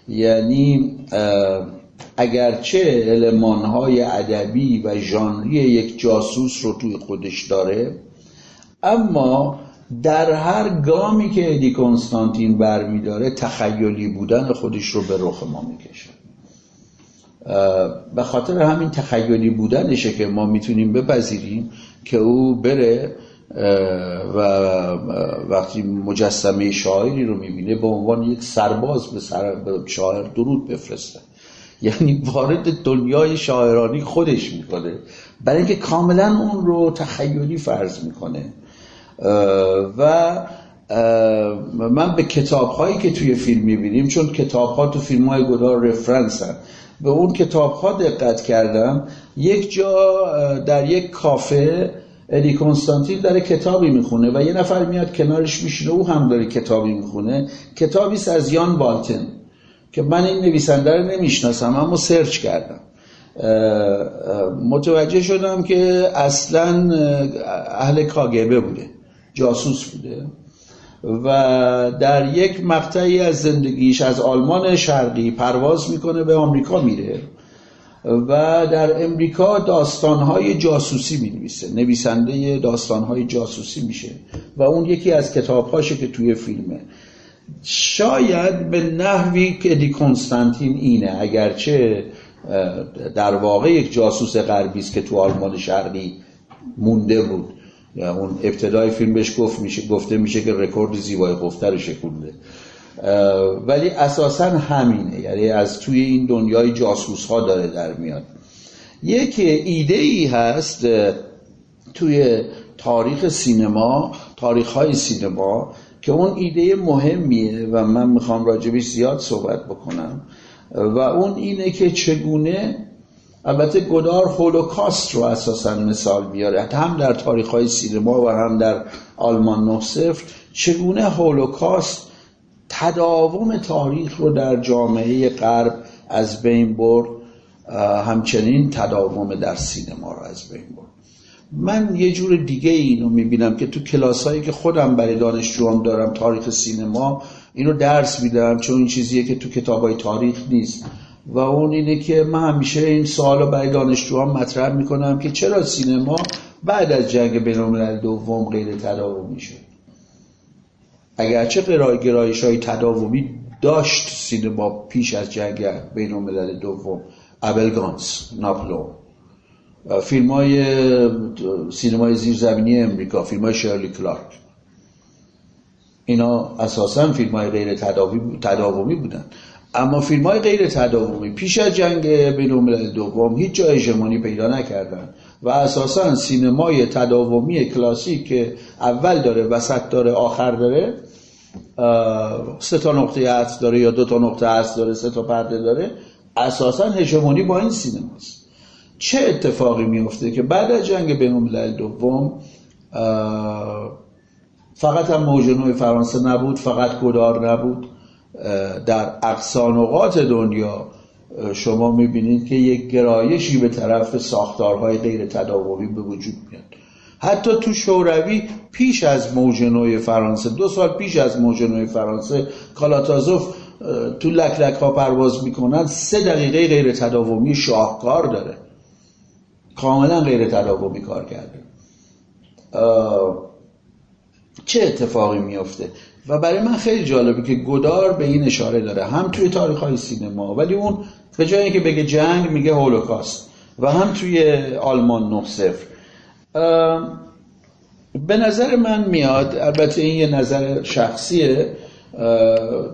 یعنی اگرچه المانهای ادبی و ژانری یک جاسوس رو توی خودش داره، اما در هر گامی که ادی کنستانتین برمیداره تخیلی بودن خودش رو به رخ ما میکشه. به خاطر همین تخیلی بودنشه که ما میتونیم بپذیریم که او بره و وقتی مجسمه شاعری رو میبینه به عنوان یک سرباز به شاعر درود بفرسته، یعنی وارد دنیای شاعرانی خودش میکنه، برای اینکه کاملا اون رو تخیلی فرض میکنه. و من به کتاب‌هایی که توی فیلم میبینیم، چون کتاب‌ها تو فیلم‌های گدار رفرنسن، به اون کتاب‌ها دقت کردم. یک جا در یک کافه ادی کنستانتین داره کتابی میخونه و یه نفر میاد کنارش میشینه، او هم داره کتابی میخونه. کتابیست از یان بالتن که من این نویسنده رو نمیشناسم، اما سرچ کردم متوجه شدم که اصلا اهل کاگبه بوده، جاسوس بوده و در یک مقطعی از زندگیش از آلمان شرقی پرواز میکنه به آمریکا میره و در امریکا داستانهای جاسوسی مینویسه، نویسنده داستانهای جاسوسی میشه و اون یکی از کتابهاشه که توی فیلمه. شاید به نحوی که ادی کنستانتین اینه، اگرچه در واقع یک جاسوس غربی است که تو آلمان شرقی مونده بود. اون ابتدای فیلم بهش گفته میشه که رکورد زیبای قفته رو شکونده، ولی اساساً همینه، یعنی از توی این دنیای جاسوس ها داره در میاد. یک ایده ای هست توی تاریخ سینما، تاریخ های سینما، که اون ایده مهمیه و من میخوام راجبش زیاد صحبت بکنم و اون اینه که چگونه، البته گدار هولوکاست رو اساساً مثال میاره هم در تاریخ های سینما و هم در آلمان 90، چگونه هولوکاست تداوم تاریخ رو در جامعه غرب از بین برد، همچنین تداوم در سینما رو از بین برد. من یه جور دیگه اینو میبینم که تو کلاسایی که خودم برای دانشجوام دارم تاریخ سینما اینو درس میدم، چون این چیزیه که تو کتابای تاریخ نیست و اون اینه که من همیشه این سوالو برای دانشجوام مطرح میکنم که چرا سینما بعد از جنگ بین‌الملل دوم غیر تداومی شد؟ اگرچه گرایش‌های تداومی داشت سینما پیش از جنگ بین‌الملل دوم، ابلگانس، ناپلو، فیلم‌های سینمای زیرزمینی امریکا، فیلم‌های شرلی کلارک، اینا اساساً فیلم‌های غیر تداومی بودن. اما فیلم‌های غیر تداومی پیش از جنگ بین‌الملل دوم هیچ جای هژمونی پیدا نکردن و اساساً سینمای تداومی کلاسیک که اول داره، وسط داره، آخر داره، 3 نقطه عطف داره یا 2 نقطه عطف داره، 3 پرده داره، اساساً هژمونی با این سینماست. چه اتفاقی میفته که بعد از جنگ بین‌الملل دوم فقط هم موژنوی فرانسه نبود، فقط گدار نبود، در اقصانوقات دنیا شما میبینید که یک گرایشی به طرف ساختارهای غیر تداومی به وجود میاد. حتی تو شوروی پیش از موژنوی فرانسه، 2 سال پیش از موژنوی فرانسه، کالاتازوف تو لک لک ها پرواز میکنن، 3 دقیقه غیر تداومی شاهکار داره، کاملا غیر تداومی کار کرده. چه اتفاقی میفته؟ و برای من خیلی جالبه که گدار به این اشاره داره هم توی تاریخ‌های سینما، ولی اون به جای اینکه بگه جنگ میگه هولوکاست، و هم توی آلمان 90. به نظر من میاد، البته این یه نظر شخصیه،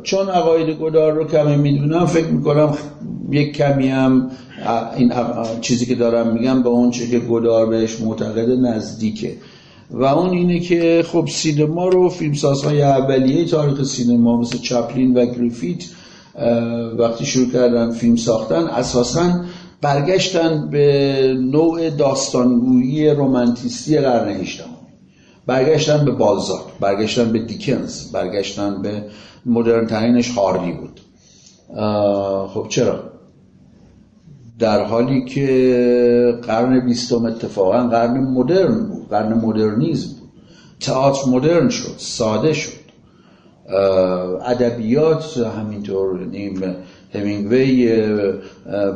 چون عقاید گدار رو کمی میدونم، فکر میکنم یک کمی هم این چیزی که دارم میگم به اون چه که گدار بهش معتقد نزدیکه. و اون اینه که خب سینما رو فیلمسازهای اولیه تاریخ سینما مثل چپلین و گریفیت وقتی شروع کردن فیلم ساختن اساساً برگشتن به نوع داستانگویی رمانتیستی قرن 18، برگشتن به بالزاک، برگشتن به دیکنز، برگشتن به مدرن ترینش هارلی بود. خب چرا؟ در حالی که قرن 20 اتفاقا قرن مدرن بود، قرن مدرنیزم بود، تئاتر مدرن شد، ساده شد، ادبیات همینطور. همینگوی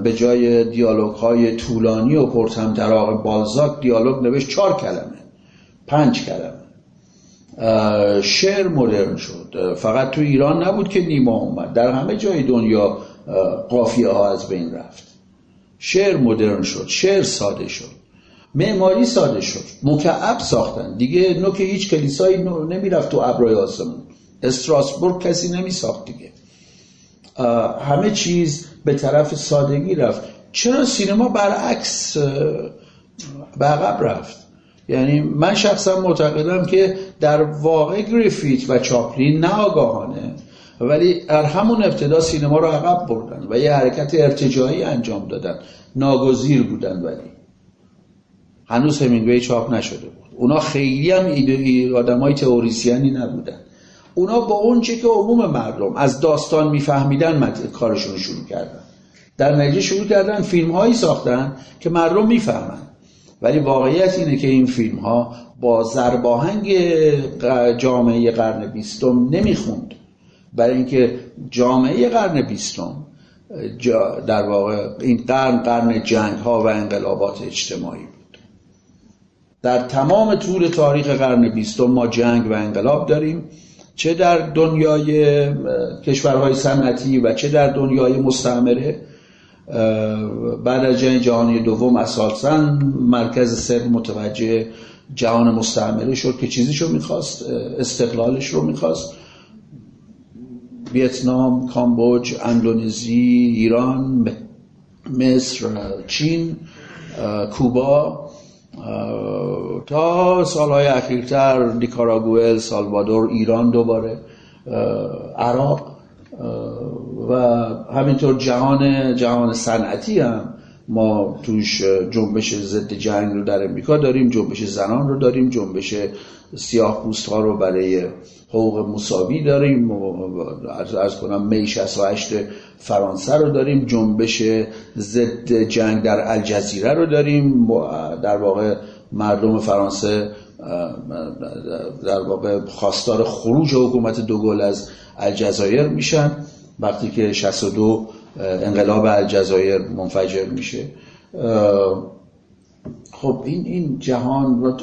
به جای دیالوگ‌های طولانی و پرطمطراق بالزاک دیالوگ نوشت 4 کلمه 5 کلمه. شعر مدرن شد، فقط تو ایران نبود که نیما اومد، در همه جای دنیا قافیه ها از بین رفت. شعر مدرن شد، شعر ساده شد، معماری ساده شد، مکعب ساختن دیگه. نوک هیچ کلیسایی نمی رفت تو ابرهای آسمون، استراسبورگ کسی نمی ساخت دیگه، همه چیز به طرف سادگی رفت. چرا سینما برعکس به عقب رفت؟ یعنی من شخصا معتقدم که در واقع گریفیت و چاپلین ناآگاهانه ولی همون ابتدا سینما رو عقب بردن و یه حرکت ارتجاعی انجام دادن، ناگزیر بودن. ولی هنوز همینگوی چاپ نشده بود، اونا خیلی هم آدمای تئوریسیانی نبودن، اونا با اون چه که عموم مردم از داستان میفهمیدن کارشون شروع کردن، در نتیجه شروع کردن فیلم هایی ساختن که مردم میفهمن. ولی واقعیت اینه که این فیلم ها با ضرباهنگ جامعه قرن بیستم نمیخوند، برای اینکه جامعه قرن بیستم در واقع این قرن جنگ ها و انقلابات اجتماعی بود. در تمام طول تاریخ قرن بیستم ما جنگ و انقلاب داریم، چه در دنیای کشورهای صنعتی و چه در دنیای مستعمره. بعد از جنگ جهانی دوم اساساً مرکز صرف متوجه جهان مستعمره شد که چیزیش رو میخواست، استقلالش رو میخواست. ویتنام، کامبوج، اندونزی، ایران، مصر، چین، کوبا، تا سالهای اخیرتر نیکاراگوئه، سالوادور، ایران، دوباره عراق و همینطور جهان صنعتی هم ما توش جنبش ضد جنگ رو در امریکا داریم، جنبش زنان رو داریم، جنبش سیاه‌پوست‌ها رو برای حقوق مساوی داریم، عرض کنم می 68 فرانسه رو داریم، جنبش ضد جنگ در الجزیره رو داریم. در واقع مردم فرانسه در واقع خواستار خروج حکومت دوگل از الجزایر میشن وقتی که 62 انقلاب الجزایر منفجر میشه. خب این جهان.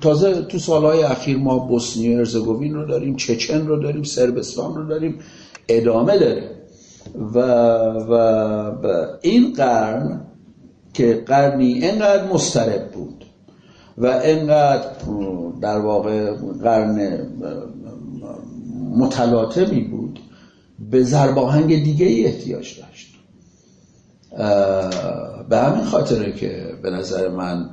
تازه تو سالهای اخیر ما بوسنی و هرزگوین رو داریم، چچن رو داریم، سربستان رو داریم، ادامه داره. و این قرن که قرنی اینقدر مضطرب بود و اینقدر در واقع قرن متلاطمی بود، به ضرباهنگ دیگه ای احتیاج داشت. به همین خاطره که به نظر من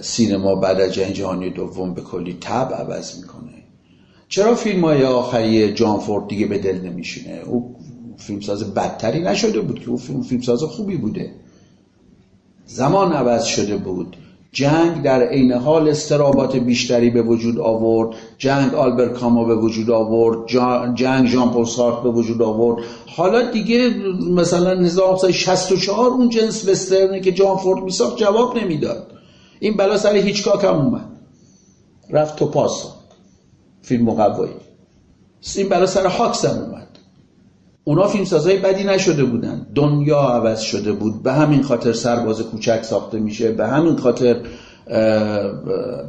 سینما بعد از جنگ جهانی دوم به کلی طبع عوض میکنه. چرا فیلم‌های آخری جان فورد دیگه به دل نمیشینه؟ او فیلمساز بدتری نشده بود که، او فیلمساز خوبی بوده. زمان عوض شده بود، جنگ در عین حال استرابات بیشتری به وجود آورد، جنگ آلبرت کامو به وجود آورد، جنگ ژان پل سارتر به وجود آورد. حالا دیگه مثلا 1964 اون جنس وسترنی که جان فورد میساخت جواب نمیداد. این بلا سر هیچکاک هم اومد، رفت تو پاس فیلم مقوایی. این بلا سر هاکس هم اومد. اونا فیلمسازهای بدی نشده بودن، دنیا عوض شده بود. به همین خاطر سرباز کوچک ساخته میشه، به همین خاطر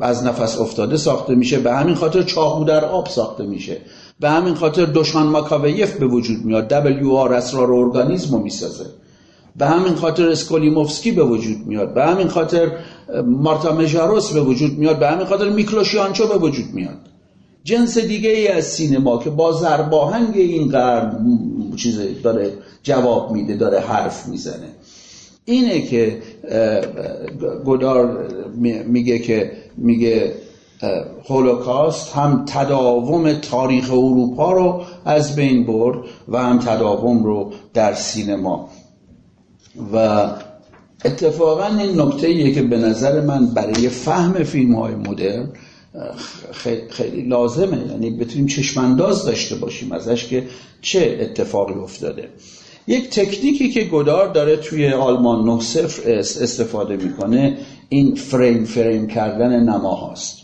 از نفس افتاده ساخته میشه، به همین خاطر چاقو در آب ساخته میشه، به همین خاطر دشمن ماکاویف به وجود میاد، WR اسرار ارگانیسم رو میسازه، به همین خاطر اسکولیموفسکی به وجود میاد، به همین خاطر مارتا مژاروس به وجود میاد، به همین خاطر میکلوشیانچو به وجود میاد. جنس دیگه ای از سینما که با ضرباهنگ این قرن چیزی داره جواب میده، داره حرف میزنه. اینه که گودار میگه که هولوکاست هم تداوم تاریخ اروپا رو از بین برد و هم تداوم رو در سینما. و اتفاقا این نکته‌ایه که به نظر من برای فهم فیلم‌های مدرن خیلی لازمه، یعنی بتونیم چشمانداز داشته باشیم ازش که چه اتفاقی افتاده. یک تکنیکی که گودار داره توی آلمان 90 استفاده میکنه این فریم کردن نماهاست،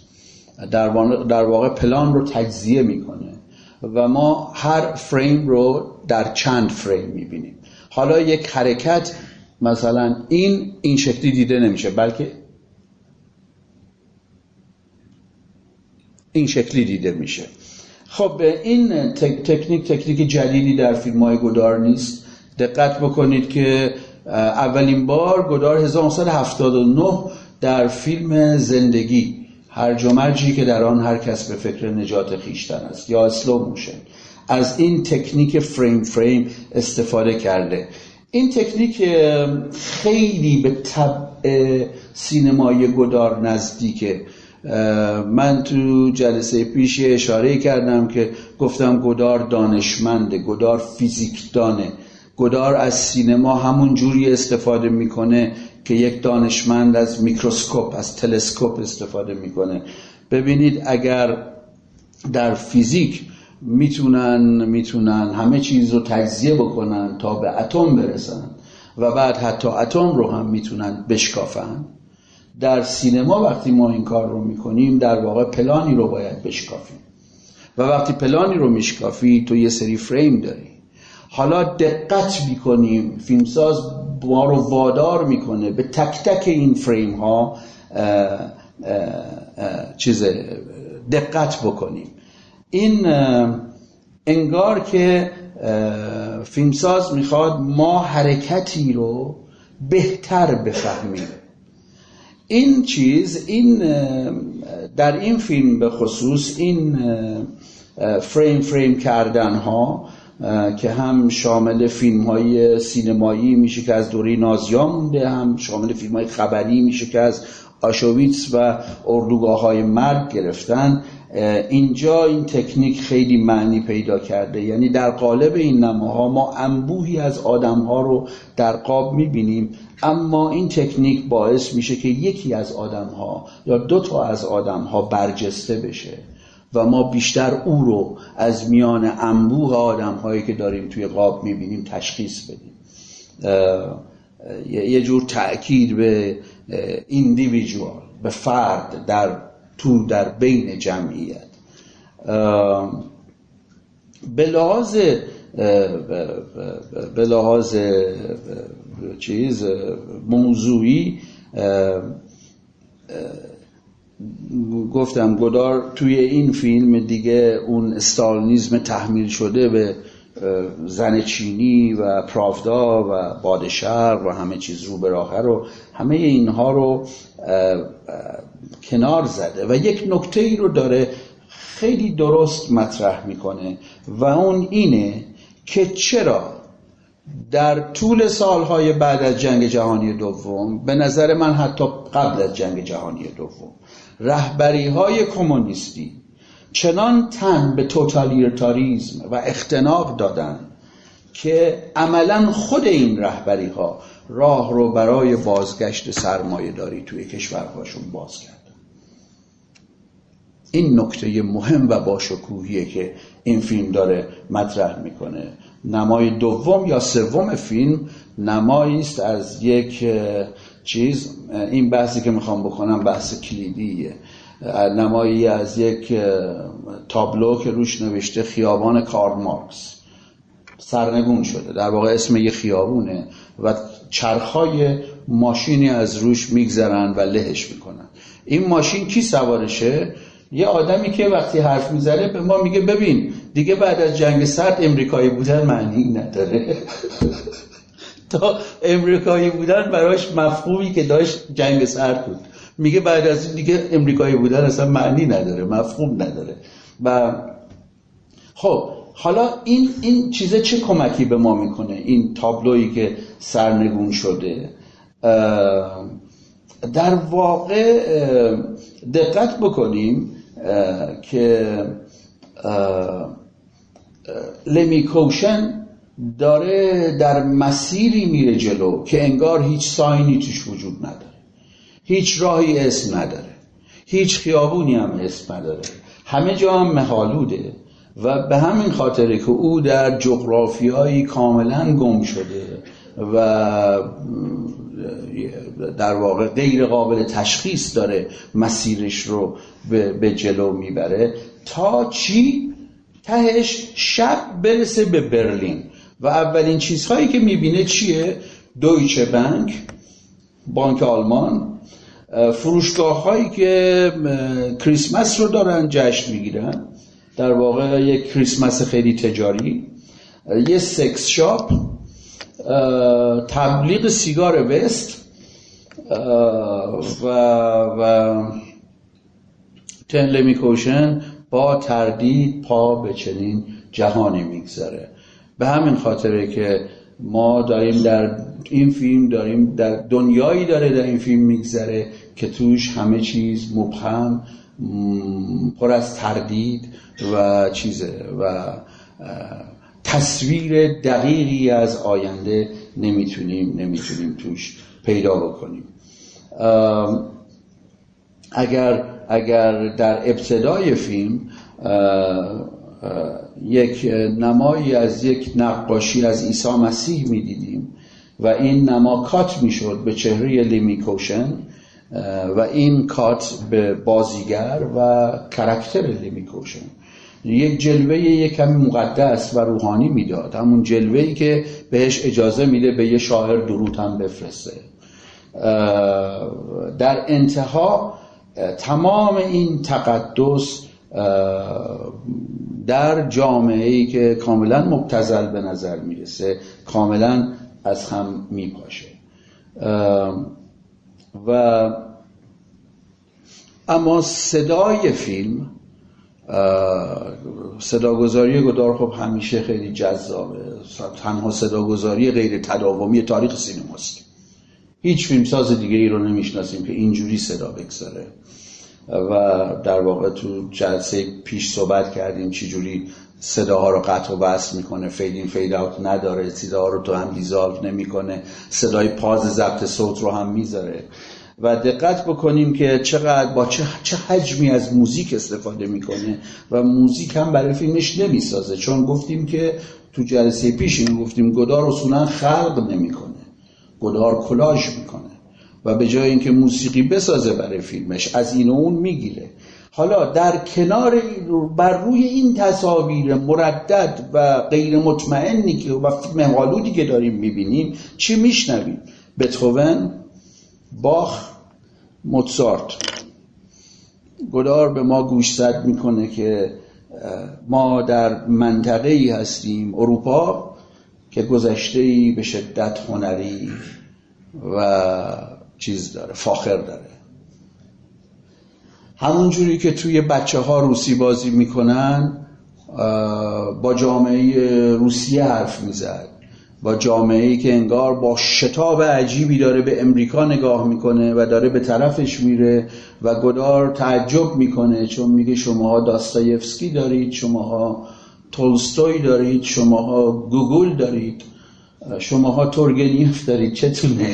در واقع پلان رو تجزیه میکنه و ما هر فریم رو در چند فریم میبینیم. حالا یک حرکت مثلا این شکلی دیده نمیشه بلکه این شکلی دیده میشه. خب این تکنیک جدیدی در فیلم‌های گودار نیست. دقت بکنید که اولین بار گودار 1979 در فیلم زندگی، هرج و مرجی که در آن هر کس به فکر نجات خویشتن است یا اسلو موشن، از این تکنیک فریم استفاده کرده. این تکنیک خیلی به طبع سینمای گودار نزدیکه. من تو جلسه پیش اشاره کردم که گفتم گودار دانشمنده، گودار فیزیکدانه، گودار از سینما همون جوری استفاده میکنه که یک دانشمند از میکروسکوپ، از تلسکوپ استفاده میکنه. ببینید اگر در فیزیک میتونن همه چیز رو تجزیه بکنن تا به اتم برسن و بعد حتی اتم رو هم میتونن بشکافن، در سینما وقتی ما این کار رو میکنیم در واقع پلانی رو باید بشکافیم و وقتی پلانی رو میشکافی تو یه سری فریم داری. حالا دقت میکنیم، فیلمساز ما رو وادار میکنه به تک تک این فریم ها دقت بکنیم. این انگار که فیلمساز میخواد ما حرکتی رو بهتر بفهمیم. این چیز در این فیلم به خصوص این فریم کردن ها که هم شامل فیلم‌های سینمایی میشه که از دوره نازی‌ها مونده، هم شامل فیلم‌های خبری میشه که از آشویتس و اردوگاه‌های مرگ گرفتن، اینجا این تکنیک خیلی معنی پیدا کرده. یعنی در قالب این نماها ما انبوهی از آدم‌ها رو در قاب می‌بینیم، اما این تکنیک باعث میشه که یکی از آدم‌ها یا دو تا از آدم‌ها برجسته بشه و ما بیشتر او رو از میان انبوه آدم‌هایی که داریم توی قاب می‌بینیم تشخیص بدیم. یه جور تأکید به ایندیویدوال، به فرد در بین جمعیت. به لحاظ چیز موضوعی گفتم گودار توی این فیلم دیگه اون استالینیسم تحمیل شده به زن چینی و پراودا و باد شرق و همه چیز رو به راه رو، همه اینها رو کنار زده و یک نکته ای رو داره خیلی درست مطرح میکنه و اون اینه که چرا در طول سالهای بعد از جنگ جهانی دوم، به نظر من حتی قبل از جنگ جهانی دوم، رهبری‌های کمونیستی چنان تن به توتالیتاریسم و اختناق دادن که عملاً خود این رهبری‌ها راه رو برای بازگشت سرمایه‌داری توی کشورهاشون باز کردن. این نکته مهم و باشکوهیه که این فیلم داره مطرح میکنه. نمای دوم یا سوم فیلم نمایی است از یک چیز، این بحثی که میخوام بکنم بحث کلیدیه، نمایی از یک تابلو که روش نوشته خیابان کارل مارکس، سرنگون شده، در واقع اسم یه خیابونه و چرخهای ماشینی از روش میگذرن و لهش میکنن. این ماشین کی سوارشه؟ یه آدمی که وقتی حرف میزنه به ما میگه ببین دیگه بعد از جنگ سرد امریکایی بودن معنی نداره. تا امریکایی بودن براش مفهومی که داشت جنگ سرد بود، میگه بعد از این دیگه امریکایی بودن اصلا معنی نداره، مفهوم نداره. و خب حالا این چیزه چه کمکی به ما میکنه؟ این تابلویی که سرنگون شده در واقع دقت بکنیم که لمی کوشن داره در مسیری میره جلو که انگار هیچ ساینی توش وجود نداره، هیچ راهی اسم نداره، هیچ خیابونی هم اسم نداره، همه جا هم مه‌آلوده و به همین خاطره که او در جغرافیایی کاملا گم شده و در واقع غیر قابل تشخیص داره مسیرش رو به جلو میبره تا چی؟ تهش شب برسه به برلین و اولین چیزهایی که میبینه چیه؟ دویچه بانک، بانک آلمان، فروشگاه هایی که کریسمس رو دارن جشن میگیرن، در واقع یک کریسمس خیلی تجاری، یه سکس شاپ، تبلیغ سیگار وست و لمی کوشن با تردید پا به چنین جهانی میگذاره. به همین خاطره که ما داریم در این فیلم داریم در دنیایی داره در این فیلم میگذره که توش همه چیز مبهم، پر از تردید و چیزه و تصویر دقیقی از آینده نمیتونیم توش پیدا بکنیم. اگر در ابتدای فیلم یک نمایی از یک نقاشی از عیسی مسیح میدیدیم و این نما کات میشد به چهره لمی کوشن و این کات به بازیگر و کاراکتر لمی کوشن یک جلوه یکم مقدس و روحانی میداد، همون جلوه‌ای که بهش اجازه میده به یه شاعر درود هم بفرسته. در انتها تمام این تقدس در جامعه‌ای که کاملا مبتذل به نظر میرسه کاملا از هم میپاشه. و اما صدای فیلم، صداگذاری گدار خب همیشه خیلی جذابه، تنها صداگذاری غیر تداومی تاریخ سینماست. هیچ فیلمساز دیگه ای رو نمیشناسیم که اینجوری صدا بگذاره و در واقع تو جلسه پیش صحبت کردیم چجوری صداها رو قطع و وصل میکنه، فید این فید اوت نداره، صداها رو تو هم دیزالو نمیکنه، صدای پاز ضبط صوت رو هم میذاره و دقت بکنیم که چقدر با چه حجمی از موزیک استفاده میکنه و موزیک هم برای فیلمش نمیسازه، چون گفتیم که تو جلسه پیش اینو گفتیم گدار اصولا خلق نمیکنه، گدار کلاژ میکنه و به جای اینکه موسیقی بسازه برای فیلمش از این و اون میگیره. حالا در کنار بر روی این تصاویر مردد و غیر مطمئنی که و مه‌آلودی که داریم میبینیم چی میشنویم؟ بتهوون، باخ، موزارت. گدار به ما گوشزد میکنه که ما در منطقه‌ای هستیم، اروپا، که گذشته‌ای به شدت هنری و چیز داره، فاخر داره. همون جوری که توی بچه‌ها روسی بازی میکنن، با جامعه روسیه حرف میزد، با جامعه‌ای که انگار با شتاب عجیبی داره به امریکا نگاه میکنه و داره به طرفش میره و گدار تعجب میکنه، چون میگه شماها داستایفسکی دارید، شماها تولستوی دارید، شماها گوگل دارید، شماها تورگنیف دارید، چتونه؟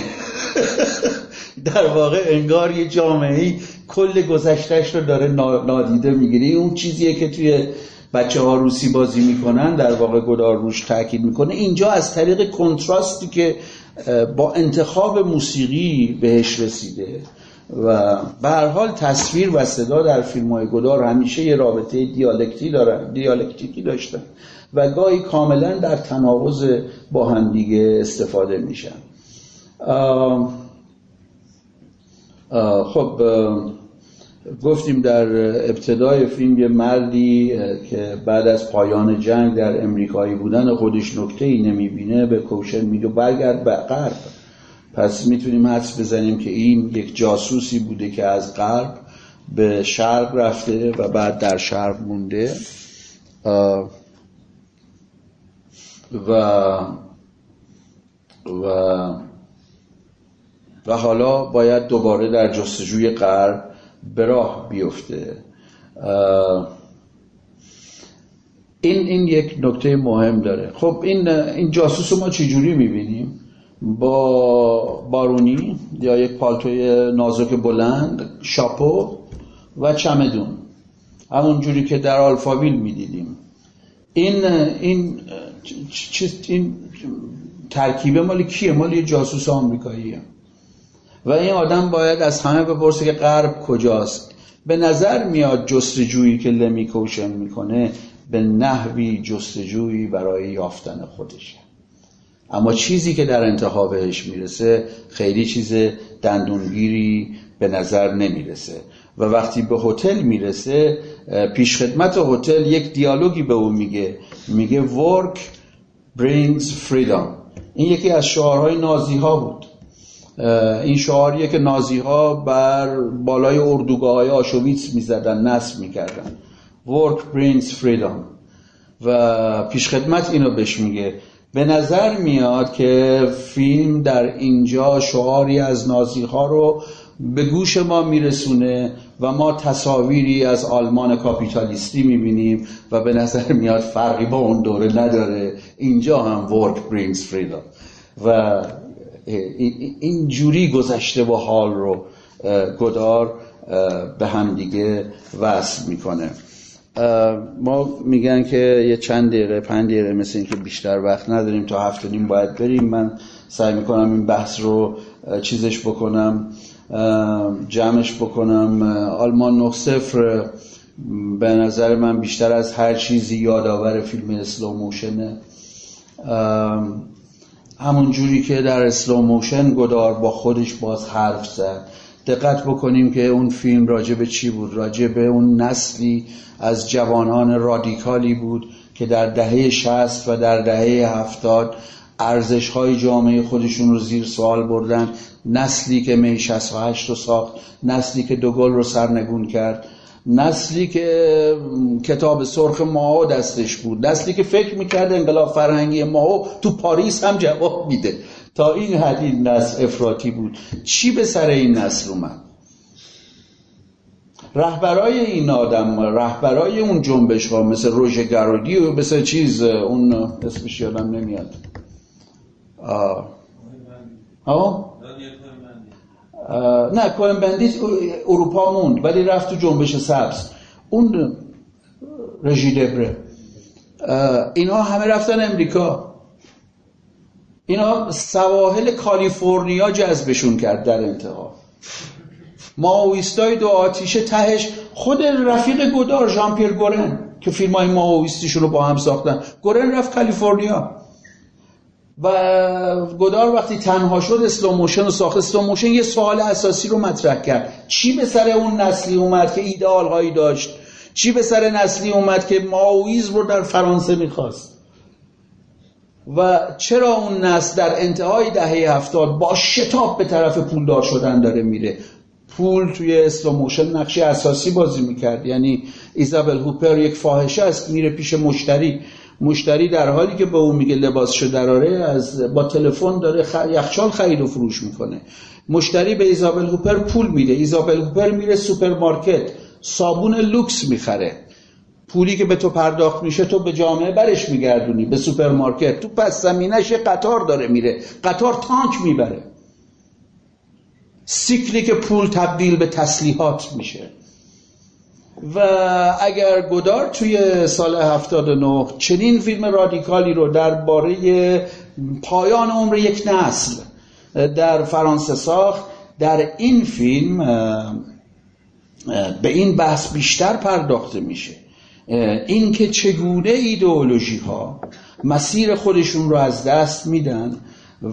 در واقع انگار یه جامعه‌ای کل گذشته‌اش رو داره نادیده میگیره. اون چیزیه که توی بچه‌ها روسی بازی میکنن در واقع گدار روش تاکید میکنه. اینجا از طریق کنتراستی که با انتخاب موسیقی بهش رسیده و به هر حال تصویر و صدا در فیلم‌های گدار همیشه یه رابطه دیالکتیکی داشتن و گاهی کاملا در تناقض با هم دیگه استفاده میشن. خب گفتیم در ابتدای فیلم یه مردی که بعد از پایان جنگ در امریکایی بودن خودش نکته‌ای نمیبینه، به کوشن میگه برگرد به غرب. پس میتونیم حدس بزنیم که این یک جاسوسی بوده که از غرب به شرق رفته و بعد در شرق مونده و و حالا باید دوباره در جستجوی غرب به راه بیفته. این یک نکته مهم داره. خب این جاسوس رو ما چجوری میبینیم؟ با بارونی یا یک پالتوی نازک بلند، شاپو و چمدون، همون جوری که در آلفاویل میدیدیم. این ترکیبه مال کیه؟ مال یه جاسوس آمریکاییه و این آدم باید از همه بپرسه که غرب کجاست. به نظر میاد جستجویی که لمی کوشن میکنه به نحوی جستجویی برای یافتن خودشه، اما چیزی که در انتها بهش میرسه خیلی چیز دندونگیری به نظر نمیرسه و وقتی به هتل میرسه پیشخدمت هتل یک دیالوگی به اون میگه work brings freedom. این یکی از شعارهای نازی ها بود. این شعاریه که نازی ها بر بالای اردوگاه های آشویتس میزدن، نصب میکردن work brings freedom و پیشخدمت اینو بهش میگه. به نظر میاد که فیلم در اینجا شعاری از نازی‌ها رو به گوش ما میرسونه و ما تصاویری از آلمان کاپیتالیستی میبینیم و به نظر میاد فرقی با اون دوره نداره. اینجا هم work brings freedom و این جوری گذشته و حال رو گدار به هم دیگه وصل میکنه. ما میگن که یه چند دقیقه 5 دقیقه مثل این که بیشتر وقت نداریم، تا 7:30 باید بریم. من سعی میکنم این بحث رو چیزش بکنم، جمعش بکنم. آلمان 9-0 به نظر من بیشتر از هر چیزی یادآور فیلم اسلو موشنه. همون جوری که در اسلو موشن گدار با خودش باز حرف زد، دقت بکنیم که اون فیلم راجع به چی بود. راجع به اون نسلی از جوانان رادیکالی بود که در دهه 60 و در دهه 70 ارزش‌های جامعه خودشون رو زیر سوال بردن. نسلی که می 68 رو ساخت، نسلی که دوگل رو سرنگون کرد، نسلی که کتاب سرخ ماو دستش بود، نسلی که فکر می‌کرد انقلاب فرهنگی ماو تو پاریس هم جواب میده. تا این حد این نسل افراطی بود. چی به سر این نسل اومد؟ رهبرای این آدم، رهبرای اون جنبش ها مثل روژه گارودی و مثل چیز اون اسمش یادم نمیاد، نه کوهن بندیت اروپا موند ولی رفت تو جنبش سبز، اون رژی دبره، اینا همه رفتن امریکا. اینا سواحل کالیفرنیا جذبشون کرد. در انتها ماویستای دو آتیشه، تهش خود رفیق گدار ژان پیر گورن که فیلمای ماویستیش رو با هم ساختن، گورن رفت کالیفرنیا و گدار وقتی تنها شد اسلو موشن رو ساخت. اسلو موشن یه سوال اساسی رو مطرح کرد: چی به سر اون نسلی اومد که ایدئال‌هایی داشت؟ چی به سر نسلی اومد که ماویسم رو در فرانسه میخواست؟ و چرا اون نسل در انتهای دهه 70 با شتاب به طرف پولدار شدن داره میره؟ پول توی اسلو موشن نقشی اساسی بازی میکرد. یعنی ایزابل هوپر یک فاحشه است، میره پیش مشتری در حالی که به اون میگه لباسشو دراره، از با تلفن داره یخچال خرید و فروش میکنه. مشتری به ایزابل هوپر پول میده، ایزابل هوپر میره سوپرمارکت صابون لوکس میخره. پولی که به تو پرداخت میشه تو به جامعه برش میگردونی، به سوپرمارکت. تو پس زمینش قطار داره میره، قطار تانک میبره. سیکلی که پول تبدیل به تسلیحات میشه. و اگر گدار توی سال 79 چنین فیلم رادیکالی رو درباره پایان عمر یک نسل در فرانسه ساخت، در این فیلم به این بحث بیشتر پرداخته میشه. این که چگونه ایدئولوژی ها مسیر خودشون رو از دست میدن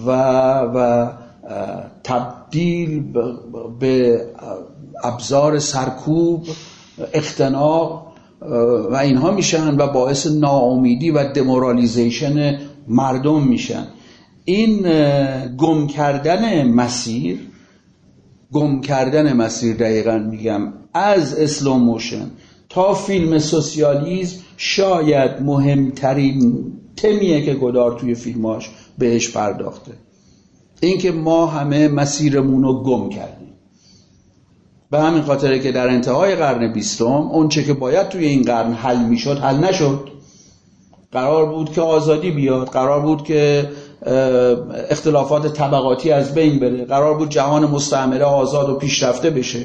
و تبدیل به ابزار سرکوب، اختناق و اینها میشن و باعث ناامیدی و دمورالیزیشن مردم میشن. این گم کردن مسیر دقیقاً میگم از اسلو موشن تا فیلم سوسیالیسم شاید مهمترین تمیه که گدار توی فیلماش بهش پرداخته. این که ما همه مسیرمون رو گم کردیم. به همین خاطره که در انتهای قرن 20 اون چه که باید توی این قرن حل میشد حل نشد. قرار بود که آزادی بیاد، قرار بود که اختلافات طبقاتی از بین بره، قرار بود جهان مستعمره آزاد و پیشرفته بشه،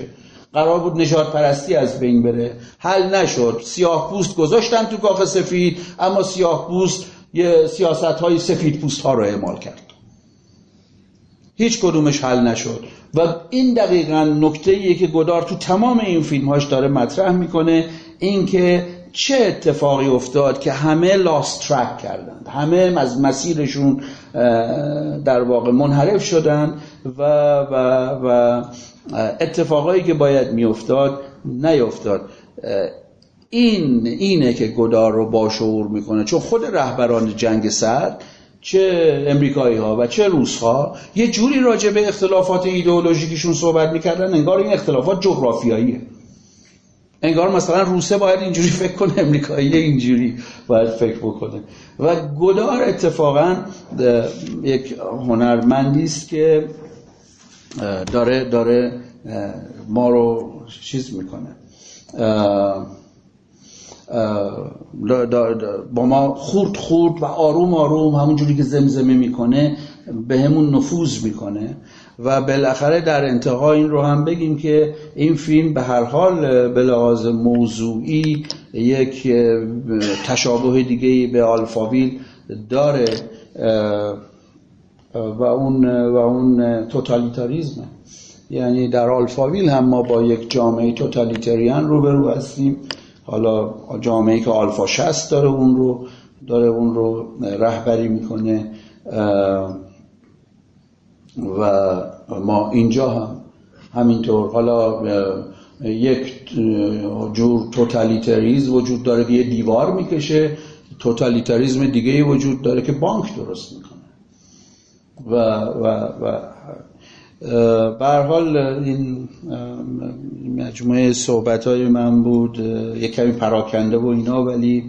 قرار بود نژاد پرستی از بین بره. حل نشد. سیاه پوست گذاشتن تو کاخ سفید، اما سیاه پوست یه سیاست های سفید پوست ها رو اعمال کرد. هیچ کدومش حل نشد. و این دقیقاً نکته‌ایه که گدار تو تمام این فیلم‌هاش داره مطرح میکنه، این که چه اتفاقی افتاد که همه لاست ترک کردند، همه از مسیرشون در واقع منحرف شدند و اتفاقایی که باید میافتاد نیافتاد. اینه که گدار رو باشعور میکنه، چون خود رهبران جنگ سرد، چه امریکایی ها و چه روس ها، یه جوری راجع به اختلافات ایدئولوژیکشون صحبت میکردن انگار این اختلافات جغرافیاییه، انگار مثلا روسه باید اینجوری فکر کنه، امریکایی اینجوری باید فکر بکنه. و گدار اتفاقا یک هنرمندی است که داره ما رو چیز میکنه، با ما خورد و آروم همونجوری که زمزمه میکنه به همون نفوذ میکنه. و بالاخره در انتها این رو هم بگیم که این فیلم به هر حال به لحاظ موضوعی یک تشابه دیگه‌ای به آلفاویل داره و اون توتالیتاریزمه. یعنی در آلفاویل هم ما با یک جامعه توتالیتریان روبرو هستیم، حالا جامعه‌ای که آلفا 60 داره اون رو رهبری میکنه و ما اینجا هم همینطور. حالا یک جور توتالیتریزم وجود داره که یه دیوار میکشه، توتالیتریزم دیگه‌ای وجود داره که بانک درست میکنه و به هر حال این مجموعه صحبت‌های من بود، یک کمی پراکنده و اینا، ولی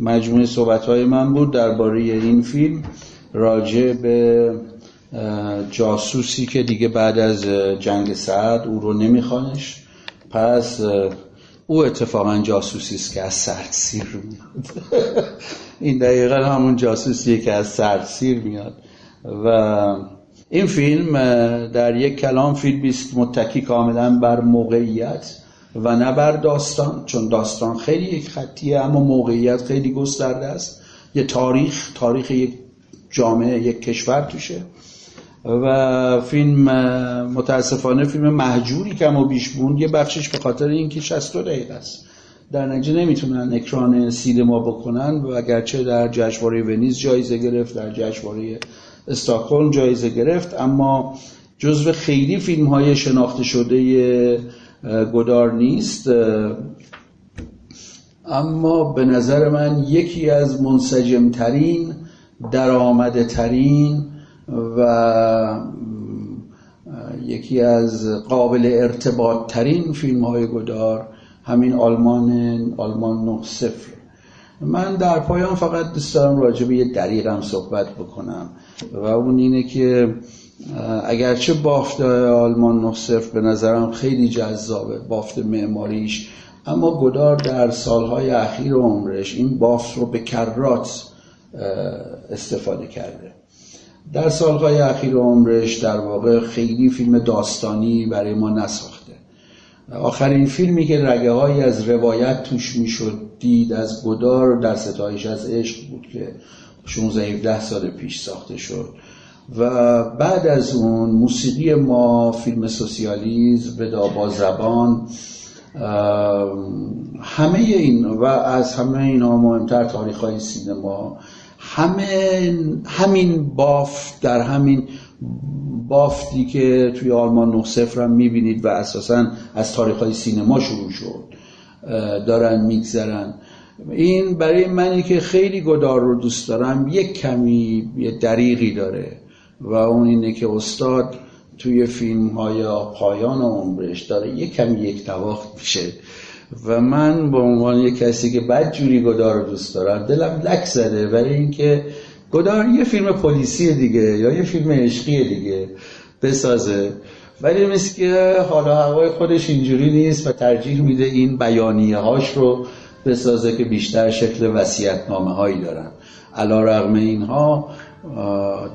مجموعه صحبت‌های من بود درباره این فیلم راجع به جاسوسی که دیگه بعد از جنگ سرد او رو نمیخوانش، پس او اتفاقا جاسوسی است که از سردسیر میاد. این دقیقا همون جاسوسیه که از سردسیر میاد. و این فیلم در یک کلام فیلمی است متکی کاملا بر موقعیت و نه بر داستان، چون داستان خیلی یک خطیه اما موقعیت خیلی گسترده است، یه تاریخ یک جامعه، یک کشور توشه. و فیلم متاسفانه فیلم مهجوری کم و بیش بود، یه بخشش به خاطر اینکه 60 دقیقه است، در نتیجه نمیتونن اکران سینما بکنن و اگرچه در جشنواره ونیز جایزه گرفت، در جشنواره استکهلم جایزه گرفت، اما جزو خیلی فیلم‌های شناخته شده گدار نیست. اما به نظر من یکی از منسجم‌ترین، درآمدترین و یکی از قابل ارتباط ترین فیلم‌های گدار همین آلمان 9-0. من در پایان فقط دوست دارم راجع به یه دریغم صحبت بکنم و اون اینه که اگرچه بافت آلمان 9-0 به نظرم خیلی جذابه، بافت معماریش، اما گدار در سالهای اخیر عمرش این بافت رو به کرات استفاده کرده. در سالهای اخیر عمرش در واقع خیلی فیلم داستانی برای ما نساخته. آخرین فیلمی که رگه هایی از روایت توش میشد دید از گدار در ستایش از عشق بود که 16-17 سال پیش ساخته شد. و بعد از اون موسیقی ما، فیلم سوسیالیسم، ودا با زبان، همه این و از همه اینا مهمتر تاریخ های سینما، همین بافت، در همین بافتی که توی آلمان 9-0 هم میبینید و اساساً از تاریخ‌های سینما شروع شد دارن میگذرن. این برای منی که خیلی گدار رو دوست دارم یک کمی یه دریغی داره و اون اینه که استاد توی فیلم‌های پایان عمرش داره یک کمی یک تواخت میشه و من به عنوان یک کسی که بدجوری گدار رو دوست دارم دلم لک زده برای اینکه گودار یه فیلم پلیسی دیگه یا یه فیلم عشقی دیگه بسازه، ولی مثل که حالا هوای خودش اینجوری نیست و ترجیح میده این بیانیه هاش رو بسازه که بیشتر شکل وصیت‌نامه هایی دارن. علی‌رغم اینها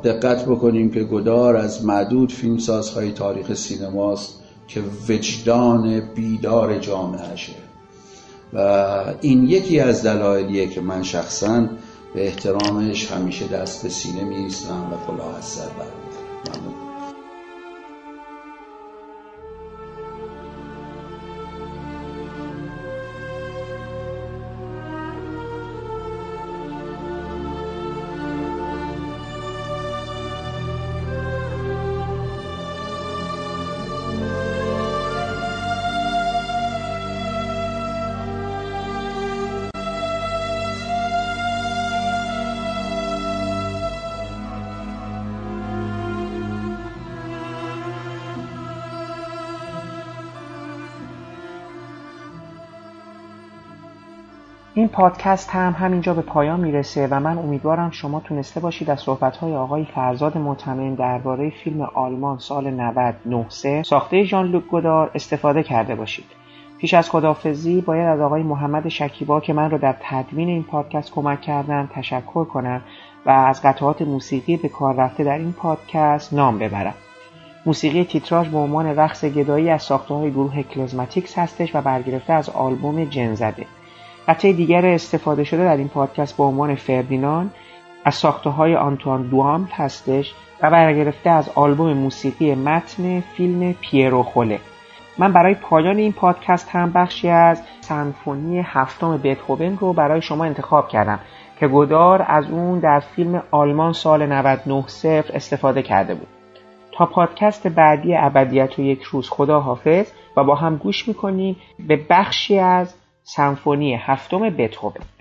دقت بکنیم که گودار از معدود فیلمسازهای تاریخ سینماست که وجدان بیدار جامعهشه و این یکی از دلایلیه که من شخصاً به احترامش همیشه دست به سینه می‌ایستم و کلاه از سر برمی‌دارم. این پادکست هم همینجا به پایان میرسه و من امیدوارم شما تونسته باشید از صحبت‌های آقای فرزاد معتمن درباره فیلم آلمان سال 90 نه صفر ساخته ژانلوک گودار استفاده کرده باشید. پیش از خداحافظی باید از آقای محمد شکیبا که من رو در تدوین این پادکست کمک کردن تشکر کنم و از قطعات موسیقی به کار رفته در این پادکست نام ببرم. موسیقی تیتراژ به عنوان رقص گدایی از ساخته‌های گروه کلزماتیکس هستش و برگرفته از آلبوم جن‌زده. قطعه دیگر استفاده شده در این پادکست به عنوان فردیناند از ساخته‌های آنتوان دوامل هستش و برگرفته از آلبوم موسیقی متن فیلم پیرو خوله. من برای پایان این پادکست هم بخشی از سمفونی هفتم بتهوون رو برای شما انتخاب کردم که گودار از اون در فیلم آلمان سال 90 نه صفر استفاده کرده بود. تا پادکست بعدی ابدیت و یک روز، خدا حافظ و با هم گوش می‌کنیم به بخشی از سمفونی هفتم بتهوون.